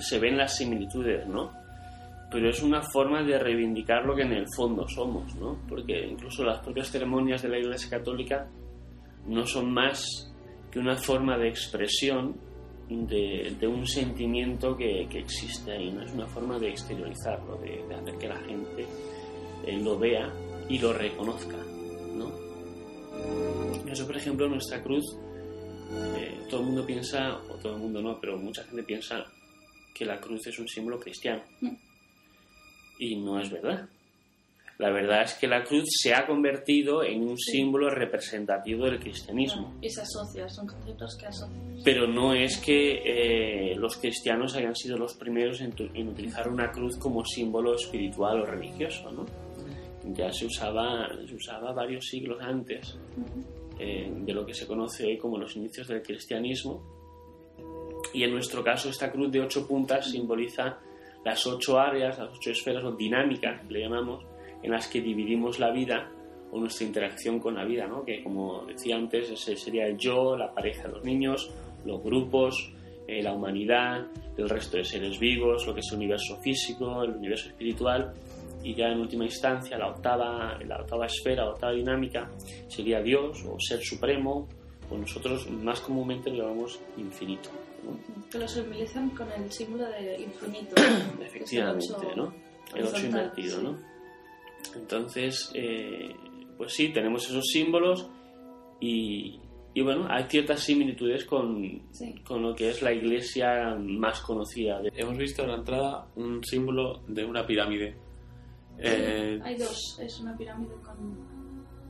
se ven las similitudes, ¿no? Pero es una forma de reivindicar lo que en el fondo somos, ¿no? Porque incluso las propias ceremonias de la Iglesia Católica no son más que una forma de expresión de un sentimiento que existe ahí, ¿no? Es una forma de exteriorizarlo, de hacer que la gente lo vea y lo reconozca, ¿no? Eso, por ejemplo, en nuestra cruz, todo el mundo piensa, o todo el mundo no, pero mucha gente piensa que la cruz es un símbolo cristiano. Y no es verdad. la verdad es que la cruz se ha convertido en un símbolo representativo del cristianismo. Y se asocia, son conceptos que asocian. Pero no es que los cristianos hayan sido los primeros en utilizar una cruz como símbolo espiritual o religioso, ¿no? Ya se usaba varios siglos antes de lo que se conoce hoy como los inicios del cristianismo. Y en nuestro caso esta cruz de 8 puntas simboliza las 8 áreas, las 8 esferas o dinámicas, le llamamos, en las que dividimos la vida o nuestra interacción con la vida, ¿no? Que, como decía antes, ese sería el yo, la pareja, los niños, los grupos, la humanidad, el resto de seres vivos, lo que es el universo físico, el universo espiritual, y ya en última instancia la octava esfera, la octava dinámica sería Dios o Ser Supremo, o nosotros más comúnmente lo llamamos infinito, ¿no? Que lo simbolizan con el símbolo de infinito. Efectivamente, ¿no? El 8 invertido, sí. ¿No? Entonces, pues sí, tenemos esos símbolos y bueno, hay ciertas similitudes con lo que es la iglesia más conocida. Hemos visto en la entrada un símbolo de una pirámide. Hay dos, es una pirámide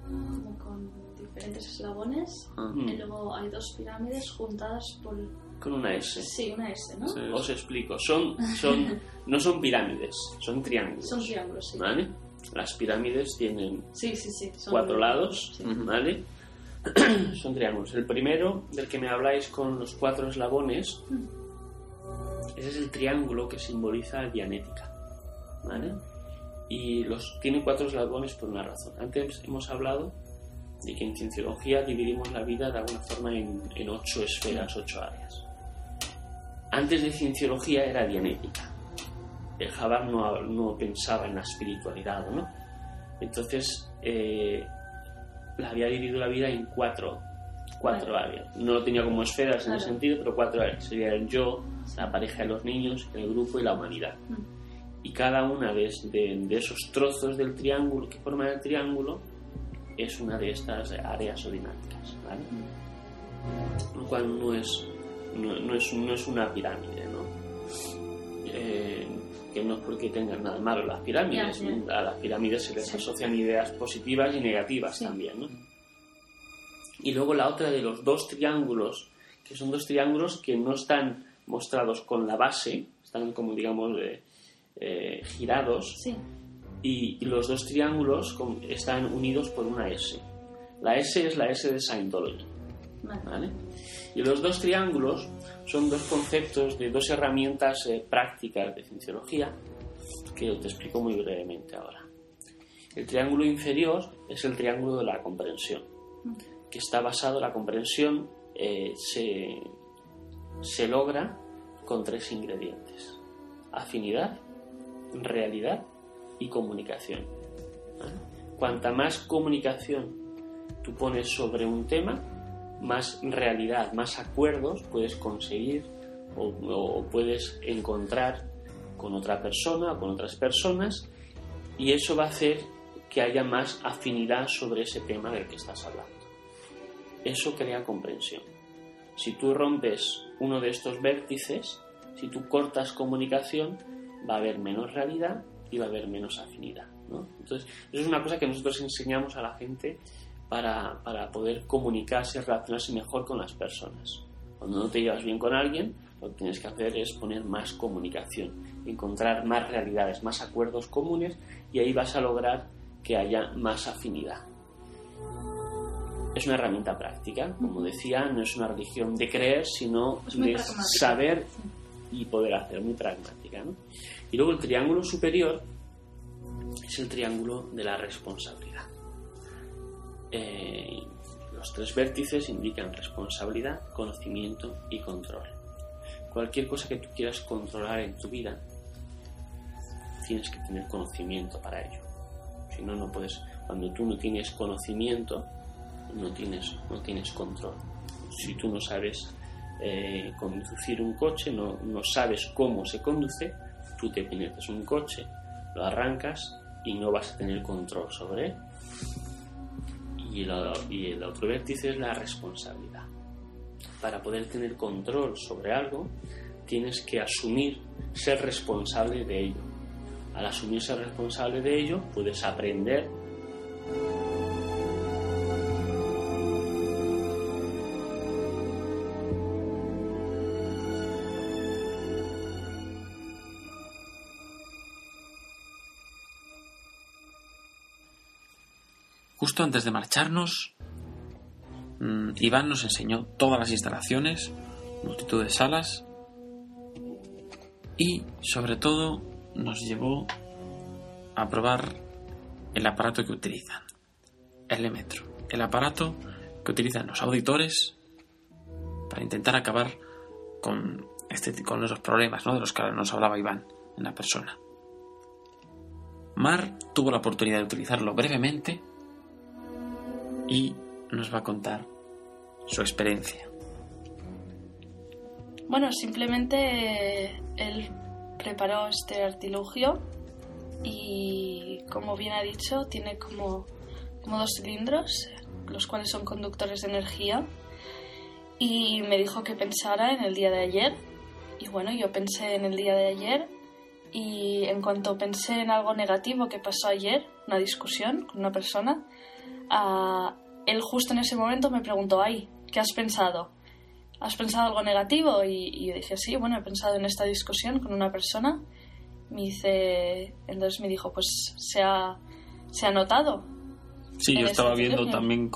con diferentes eslabones, y luego hay 2 pirámides juntadas por... Con una S. Sí, una S, ¿no? Sí. Os explico, no son pirámides, son triángulos. Son triángulos, sí. ¿Vale? Las pirámides tienen 4 lados, sí. ¿Vale? Son triángulos. El primero del que me habláis con los 4 eslabones, ese es el triángulo que simboliza Dianética, ¿vale? Y tiene 4 eslabones por una razón. Antes hemos hablado de que en Cienciología dividimos la vida de alguna forma en 8 esferas, 8 áreas. Antes de Cienciología era Dianética. El Hubbard no pensaba en la espiritualidad, ¿no? Entonces, la había dividido la vida en cuatro áreas. No lo tenía como esferas en ese sentido, pero 4 áreas. Sería el yo, la pareja de los niños, el grupo y la humanidad. Y cada una de esos trozos del triángulo, que forman el triángulo, es una de estas áreas o dinámicas, ¿vale? Lo cual no es una pirámide, ¿no? Que no es porque tengan nada malo las pirámides, sí, sí. A las pirámides se les asocian ideas positivas y negativas también, ¿no? Y luego la otra de los 2 triángulos, que son 2 triángulos que no están mostrados con la base, están como, digamos, girados, sí. Y los 2 triángulos están unidos por una S. La S es la S de Scientology. ¿Vale? Y los 2 triángulos son 2 conceptos de 2 herramientas prácticas de Cienciología que te explico muy brevemente ahora. El triángulo inferior es el triángulo de la comprensión, que está basado en la comprensión, se logra con 3 ingredientes: afinidad, realidad y comunicación. ¿Vale? Cuanta más comunicación tú pones sobre un tema, más realidad, más acuerdos puedes conseguir o puedes encontrar con otra persona o con otras personas, y eso va a hacer que haya más afinidad sobre ese tema del que estás hablando. Eso crea comprensión. Si tú rompes uno de estos vértices, si tú cortas comunicación, va a haber menos realidad y va a haber menos afinidad, ¿no? Entonces, eso es una cosa que nosotros enseñamos a la gente para poder comunicarse, relacionarse mejor con las personas. Cuando no te llevas bien con alguien, lo que tienes que hacer es poner más comunicación, encontrar más realidades, más acuerdos comunes, y ahí vas a lograr que haya más afinidad. Es una herramienta práctica, como decía, no es una religión de creer, sino de saber y poder hacer, muy pragmática, ¿no? Y luego el triángulo superior es el triángulo de la responsabilidad. Los 3 vértices indican responsabilidad, conocimiento y control. Cualquier cosa que tú quieras controlar en tu vida, tienes que tener conocimiento para ello. Si no, no puedes. Cuando tú no tienes conocimiento, no tienes control. Si tú no sabes conducir un coche, no sabes cómo se conduce, tú te pinetas un coche, lo arrancas y no vas a tener control sobre él. Y el otro vértice es la responsabilidad. Para poder tener control sobre algo, tienes que asumir, ser responsable de ello. Al asumirse responsable de ello, puedes aprender. Justo antes de marcharnos, Iván nos enseñó todas las instalaciones, multitud de salas, y sobre todo nos llevó a probar el aparato que utilizan, el e-metro, el aparato que utilizan los auditores para intentar acabar con esos problemas, ¿no?, de los que nos hablaba Iván en la persona. Mar tuvo la oportunidad de utilizarlo brevemente y nos va a contar su experiencia. Bueno, simplemente él preparó este artilugio y, como bien ha dicho, tiene como dos cilindros, los cuales son conductores de energía, y me dijo que pensara en el día de ayer. Y bueno, yo pensé en el día de ayer, y en cuanto pensé en algo negativo que pasó ayer, una discusión con una persona, él justo en ese momento me preguntó: ay, ¿qué has pensado? ¿Has pensado algo negativo? Y yo dije: sí, bueno, he pensado en esta discusión con una persona. Entonces me dijo: pues se ha notado. Sí, yo estaba viendo también,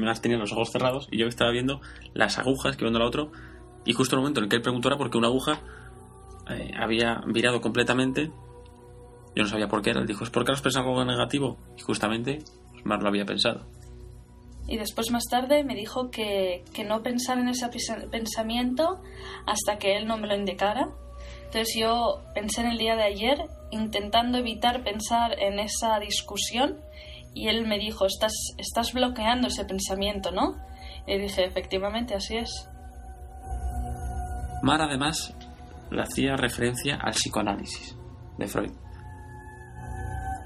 me las tenía los ojos cerrados y yo estaba viendo las agujas que iban de la otra, y justo en el momento en el que él preguntó era porque una aguja había virado completamente. Yo no sabía por qué era. Él dijo: ¿es porque has pensado algo negativo? Y justamente Mar lo había pensado. Y después, más tarde, me dijo que no pensara en ese pensamiento hasta que él no me lo indicara. Entonces yo pensé en el día de ayer, intentando evitar pensar en esa discusión, y él me dijo: estás bloqueando ese pensamiento, ¿no? Y dije: efectivamente, así es. Mar, además, le hacía referencia al psicoanálisis de Freud.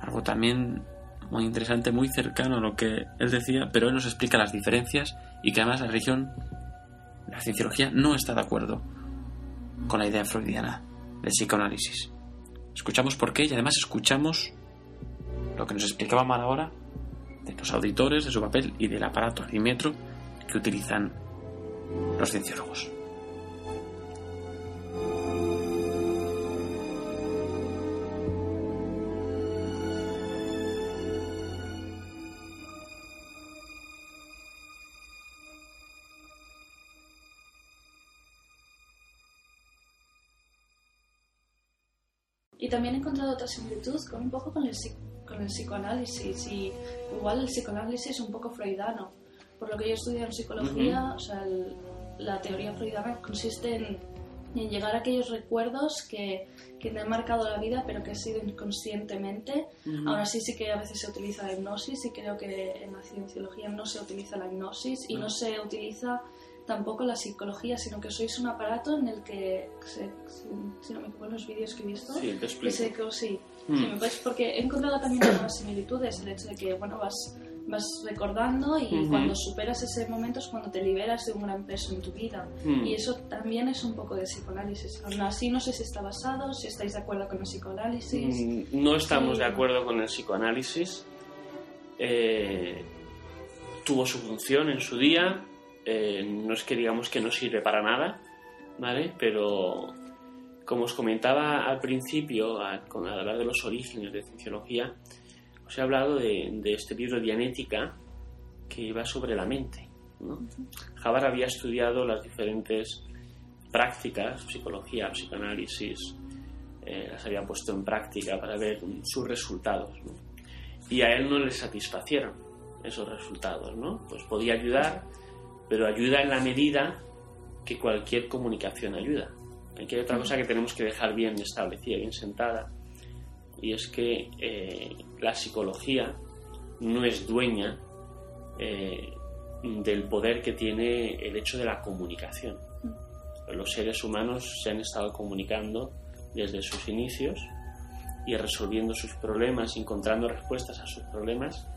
Algo también muy interesante, muy cercano a lo que él decía, pero él nos explica las diferencias y que además la religión, la cienciología, no está de acuerdo con la idea freudiana del psicoanálisis. Escuchamos por qué, y además escuchamos lo que nos explicaba Mar ahora de los auditores, de su papel y del aparato e-metro que utilizan los cienciólogos. Y también he encontrado otra similitud con el psicoanálisis, y igual el psicoanálisis es un poco freudiano. Por lo que yo estudio en psicología, o sea, la teoría freudiana consiste en llegar a aquellos recuerdos que te han marcado la vida pero que has sido inconscientemente. Ahora sí que a veces se utiliza la hipnosis, y creo que en la cienciología no se utiliza la hipnosis y no se utiliza tampoco la psicología, sino que sois un aparato en el que, si no me equivoco en los vídeos que he visto, sí, te explico. Pues porque he encontrado también algunas similitudes, el hecho de que bueno, vas recordando, y cuando superas ese momento es cuando te liberas de un gran peso en tu vida, y eso también es un poco de psicoanálisis. Aún así, no sé si está basado, si estáis de acuerdo con el psicoanálisis. No estamos de acuerdo con el psicoanálisis. Tuvo su función en su día. No es que digamos que no sirve para nada, ¿vale? Pero como os comentaba al principio, al hablar de los orígenes de Cienciología, os he hablado de este libro Dianética, que iba sobre la mente, ¿no? Hubbard había estudiado las diferentes prácticas, psicología, psicoanálisis, las había puesto en práctica para ver sus resultados, ¿no? Y a él no le satisfacieron esos resultados, ¿no? Pues podía ayudar, pero ayuda en la medida que cualquier comunicación ayuda. Aquí hay otra cosa que tenemos que dejar bien establecida, bien sentada, y es que la psicología no es dueña del poder que tiene el hecho de la comunicación. Los seres humanos se han estado comunicando desde sus inicios y resolviendo sus problemas, encontrando respuestas a sus problemas,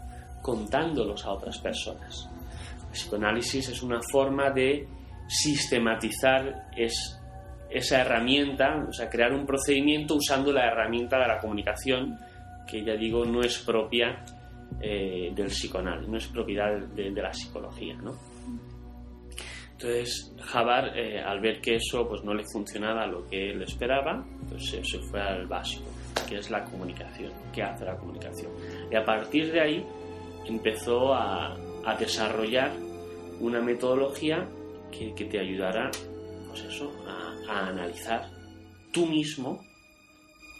contándolos a otras personas. El psicoanálisis es una forma de sistematizar esa herramienta, o sea, crear un procedimiento usando la herramienta de la comunicación, que ya digo, no es propia del psicoanálisis, no es propiedad de la psicología, ¿no? Entonces Hubbard, al ver que eso pues no le funcionaba lo que él esperaba, pues se fue al básico, que es la comunicación, qué hace la comunicación. Y a partir de ahí empezó a desarrollar una metodología que te ayudará, pues eso, a analizar tú mismo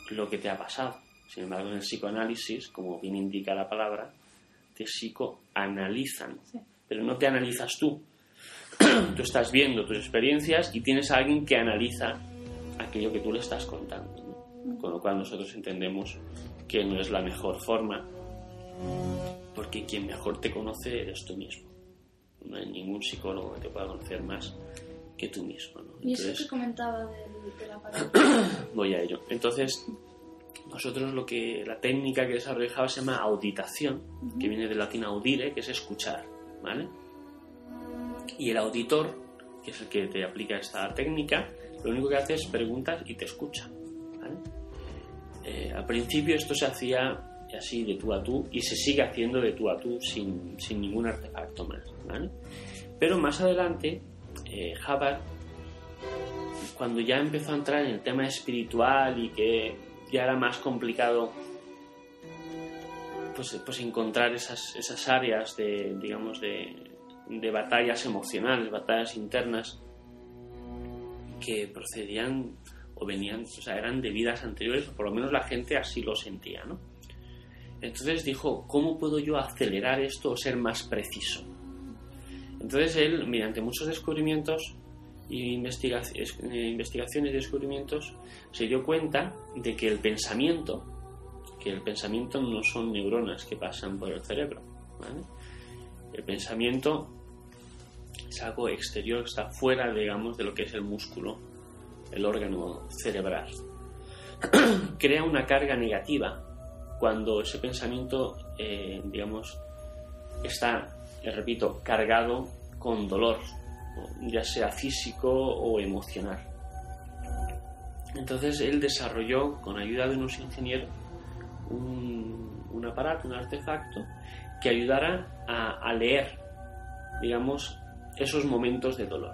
lo que te ha pasado. Sin embargo, en el psicoanálisis, como bien indica la palabra, te psicoanalizan, sí, pero no te analizas tú. Tú estás viendo tus experiencias y tienes a alguien que analiza aquello que tú le estás contando, ¿no? Con lo cual nosotros entendemos que no es la mejor forma, porque quien mejor te conoce eres tú mismo. No hay ningún psicólogo que te pueda conocer más que tú mismo, ¿no? Entonces, y eso que comentaba de la palabra. Voy a ello. Entonces, nosotros la técnica que desarrollaba se llama auditación, que viene del latín audire, que es escuchar, ¿vale? Y el auditor, que es el que te aplica esta técnica, lo único que hace es preguntas y te escucha, ¿vale? Al principio esto se hacía así de tú a tú, y se sigue haciendo de tú a tú sin ningún artefacto más, ¿vale? Pero más adelante, Hubbard, cuando ya empezó a entrar en el tema espiritual y que ya era más complicado pues encontrar esas áreas de, digamos, de batallas emocionales, batallas internas que procedían o venían, o sea, eran de vidas anteriores, o por lo menos la gente así lo sentía, ¿no? Entonces dijo, ¿cómo puedo yo acelerar esto o ser más preciso? Entonces él, mediante muchos descubrimientos e investigaciones y descubrimientos, se dio cuenta de que el pensamiento no son neuronas que pasan por el cerebro, ¿vale? El pensamiento es algo exterior, está fuera, digamos, de lo que es el músculo, el órgano cerebral. Crea una carga negativa cuando ese pensamiento, digamos, está, repito, cargado con dolor, ya sea físico o emocional. Entonces él desarrolló, con ayuda de unos ingenieros, un aparato, un artefacto, que ayudara a leer, digamos, esos momentos de dolor.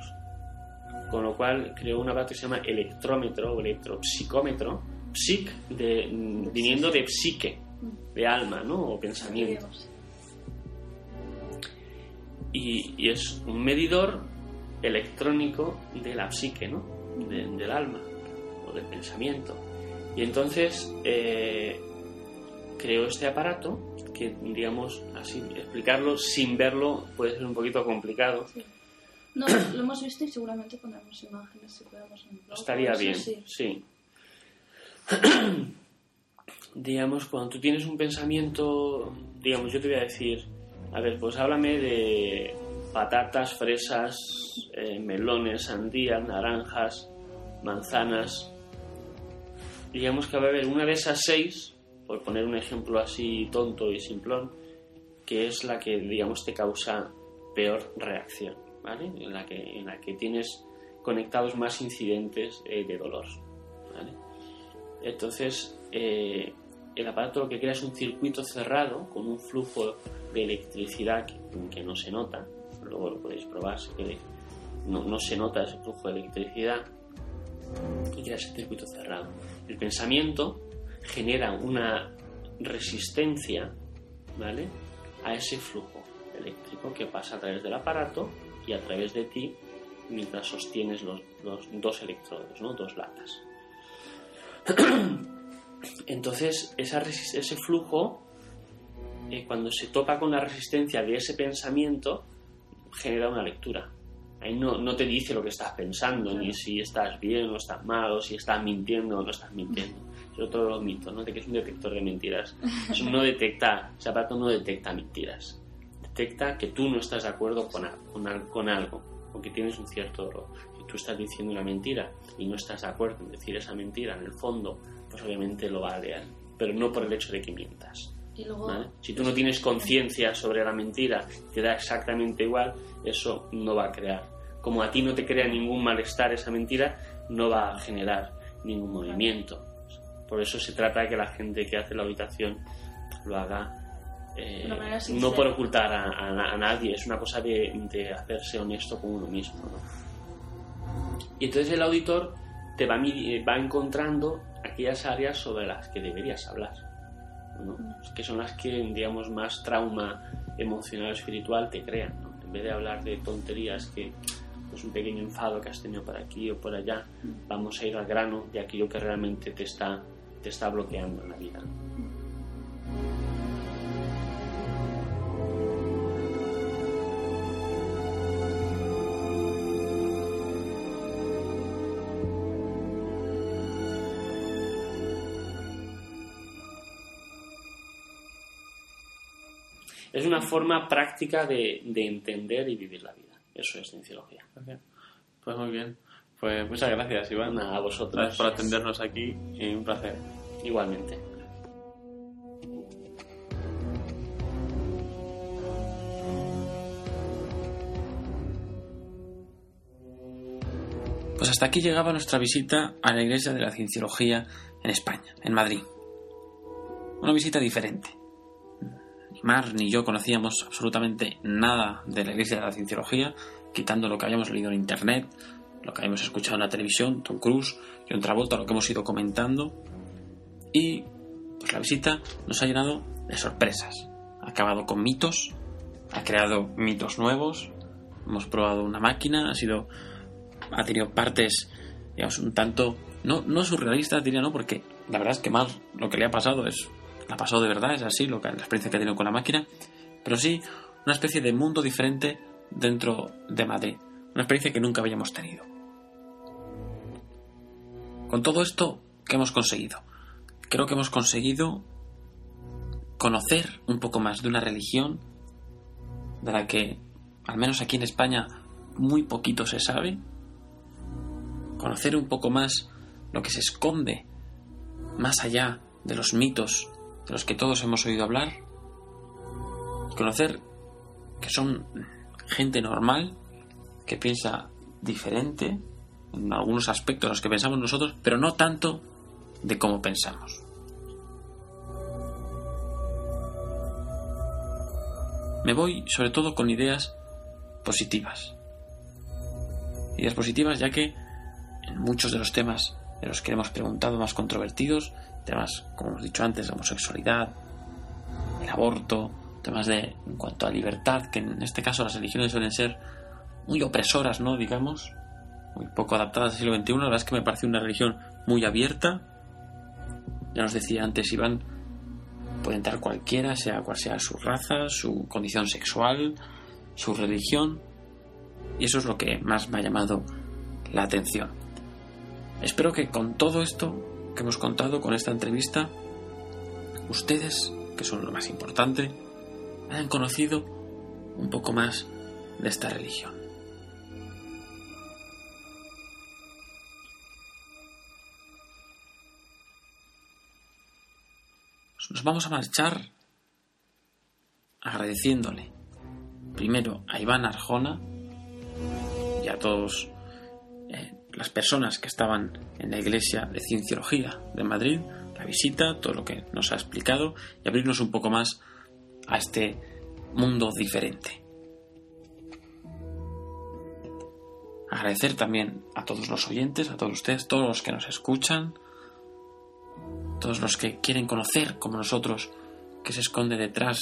Con lo cual creó un aparato que se llama electrómetro o electropsicómetro, psic, viniendo de psique, de alma, ¿no? O pensamiento. Y es un medidor electrónico de la psique, ¿no? Del alma o del pensamiento. Y entonces creó este aparato que, digamos, así explicarlo sin verlo puede ser un poquito complicado. Sí. No, lo hemos visto y seguramente pondremos imágenes si podemos. Estaría bien, sí. Digamos, cuando tú tienes un pensamiento, digamos, yo te voy a decir, a ver, pues háblame de patatas, fresas, melones, sandías, naranjas, manzanas. Digamos que va a haber una de esas 6, por poner un ejemplo así tonto y simplón, que es la que, digamos, te causa peor reacción, ¿vale? En la que tienes conectados más incidentes de dolor, ¿vale? Entonces, el aparato lo que crea es un circuito cerrado con un flujo de electricidad que no se nota. Luego lo podéis probar, si queréis. No se nota ese flujo de electricidad y crea ese circuito cerrado. El pensamiento genera una resistencia, ¿vale?, a ese flujo eléctrico que pasa a través del aparato y a través de ti mientras sostienes los dos electrodos, ¿no? 2 latas. Entonces ese flujo, cuando se topa con la resistencia de ese pensamiento, genera una lectura. Ahí no te dice lo que estás pensando, ni si estás bien o estás mal, o si estás mintiendo o no estás mintiendo. Eso es todo lo mito, ¿no? De que es un detector de mentiras. Eso no detecta, ese aparato no detecta mentiras. Detecta que tú no estás de acuerdo con algo, o que tienes un cierto error. Tú estás diciendo una mentira y no estás de acuerdo en decir esa mentira, en el fondo, pues obviamente lo va a leer, pero no por el hecho de que mientas. Y luego, ¿vale? Si tú no tienes conciencia sobre la mentira, te da exactamente igual, eso no va a crear. Como a ti no te crea ningún malestar esa mentira, no va a generar ningún movimiento. Por eso se trata de que la gente que hace la habitación lo haga no por ocultar a nadie, es una cosa de hacerse honesto con uno mismo, ¿no? Y entonces el auditor te va encontrando aquellas áreas sobre las que deberías hablar, ¿no? Que son las que, digamos, más trauma emocional o espiritual te crean, ¿no? En vez de hablar de tonterías que pues un pequeño enfado que has tenido por aquí o por allá, vamos a ir al grano de aquello que realmente te está bloqueando en la vida. Es una forma práctica de entender y vivir la vida. Eso es Cienciología. Pues muy bien. Pues muchas gracias, Iván. Nada, a vosotros. Gracias por atendernos aquí y un placer. Igualmente. Pues hasta aquí llegaba nuestra visita a la Iglesia de la Cienciología en España, en Madrid. Una visita diferente. Mar ni yo conocíamos absolutamente nada de la Iglesia de la Cienciología, quitando lo que habíamos leído en internet, lo que habíamos escuchado en la televisión, Tom Cruise, John Travolta, lo que hemos ido comentando. Y pues la visita nos ha llenado de sorpresas. Ha acabado con mitos, ha creado mitos nuevos, hemos probado una máquina, ha tenido partes, digamos, un tanto no surrealistas, diría, no, porque la verdad es que Mar lo que le ha pasado es... la ha pasado de verdad, es así, la experiencia que ha tenido con la máquina, pero sí una especie de mundo diferente dentro de Madrid, una experiencia que nunca habíamos tenido. Con todo esto, ¿qué hemos conseguido? Creo que hemos conseguido conocer un poco más de una religión de la que, al menos aquí en España, muy poquito se sabe, conocer un poco más lo que se esconde más allá de los mitos de los que todos hemos oído hablar, y conocer que son gente normal, que piensa diferente en algunos aspectos a los que pensamos nosotros, pero no tanto de cómo pensamos. Me voy sobre todo con ideas positivas. Ideas positivas, ya que en muchos de los temas de los que hemos preguntado más controvertidos, temas, como hemos dicho antes, la homosexualidad, el aborto, temas en cuanto a libertad, que en este caso las religiones suelen ser muy opresoras, ¿no?, digamos, muy poco adaptadas al siglo XXI. La verdad es que me parece una religión muy abierta. Ya nos decía antes Iván, puede entrar cualquiera, sea cual sea su raza, su condición sexual, su religión, y eso es lo que más me ha llamado la atención. Espero que con todo esto que hemos contado, con esta entrevista, ustedes, que son lo más importante, hayan conocido un poco más de esta religión. Nos vamos a marchar agradeciéndole primero a Iván Arjona y a todos las personas que estaban en la Iglesia de Cienciología de Madrid, la visita, todo lo que nos ha explicado, y abrirnos un poco más a este mundo diferente. Agradecer también a todos los oyentes, a todos ustedes, todos los que nos escuchan, todos los que quieren conocer, como nosotros, qué se esconde detrás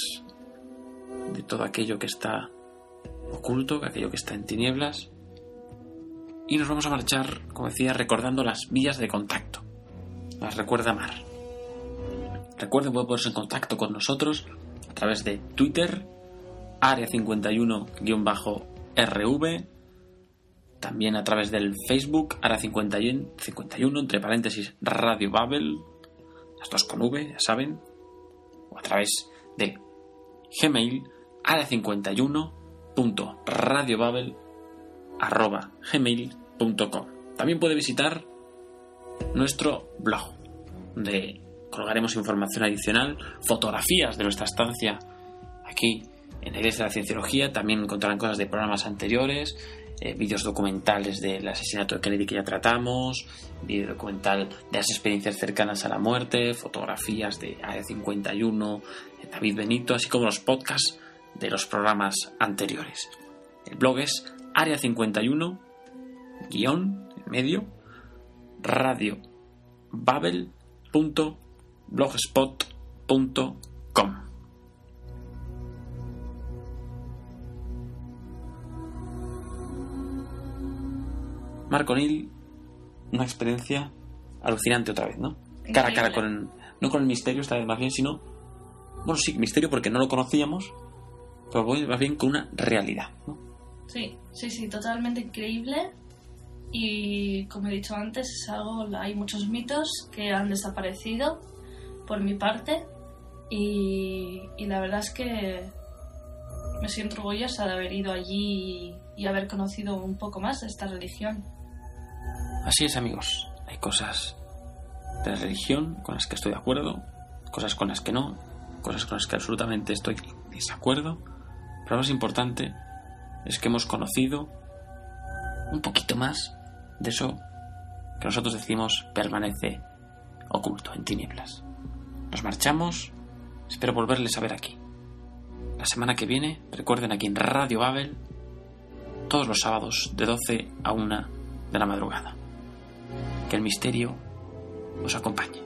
de todo aquello que está oculto, aquello que está en tinieblas. Y nos vamos a marchar, como decía, recordando las vías de contacto. Las recuerda Mar. Recuerden, pueden ponerse en contacto con nosotros a través de Twitter, Área 51-RV, también a través del Facebook, Área 51, Radio Babel, las dos con V, ya saben, o a través de Gmail, Área 51.radiobabel@gmail.com. También puede visitar nuestro blog, donde colgaremos información adicional, fotografías de nuestra estancia aquí en la Iglesia de la Cienciología. También encontrarán cosas de programas anteriores, vídeos documentales del asesinato de Kennedy que ya tratamos, vídeo documental de las experiencias cercanas a la muerte, fotografías de Área 51, de David Benito, así como los podcasts de los programas anteriores. El blog es Área 51, guión, en medio, radiobabel.blogspot.com. Marco Nil, una experiencia alucinante otra vez, ¿no? Cara a cara, no con el misterio esta vez más bien, sino... Bueno, sí, misterio porque no lo conocíamos, pero más bien con una realidad, ¿no? Sí, sí, sí, totalmente increíble. Y como he dicho antes, es algo, hay muchos mitos que han desaparecido por mi parte y la verdad es que me siento orgullosa de haber ido allí y haber conocido un poco más de esta religión. Así es, amigos. Hay cosas de la religión con las que estoy de acuerdo, cosas con las que no, cosas con las que absolutamente estoy en desacuerdo, pero lo más importante es que hemos conocido un poquito más de eso que nosotros decimos permanece oculto, en tinieblas. Nos marchamos, espero volverles a ver aquí. La semana que viene, recuerden, aquí en Radio Babel, todos los sábados de 12 a 1 de la madrugada. Que el misterio os acompañe.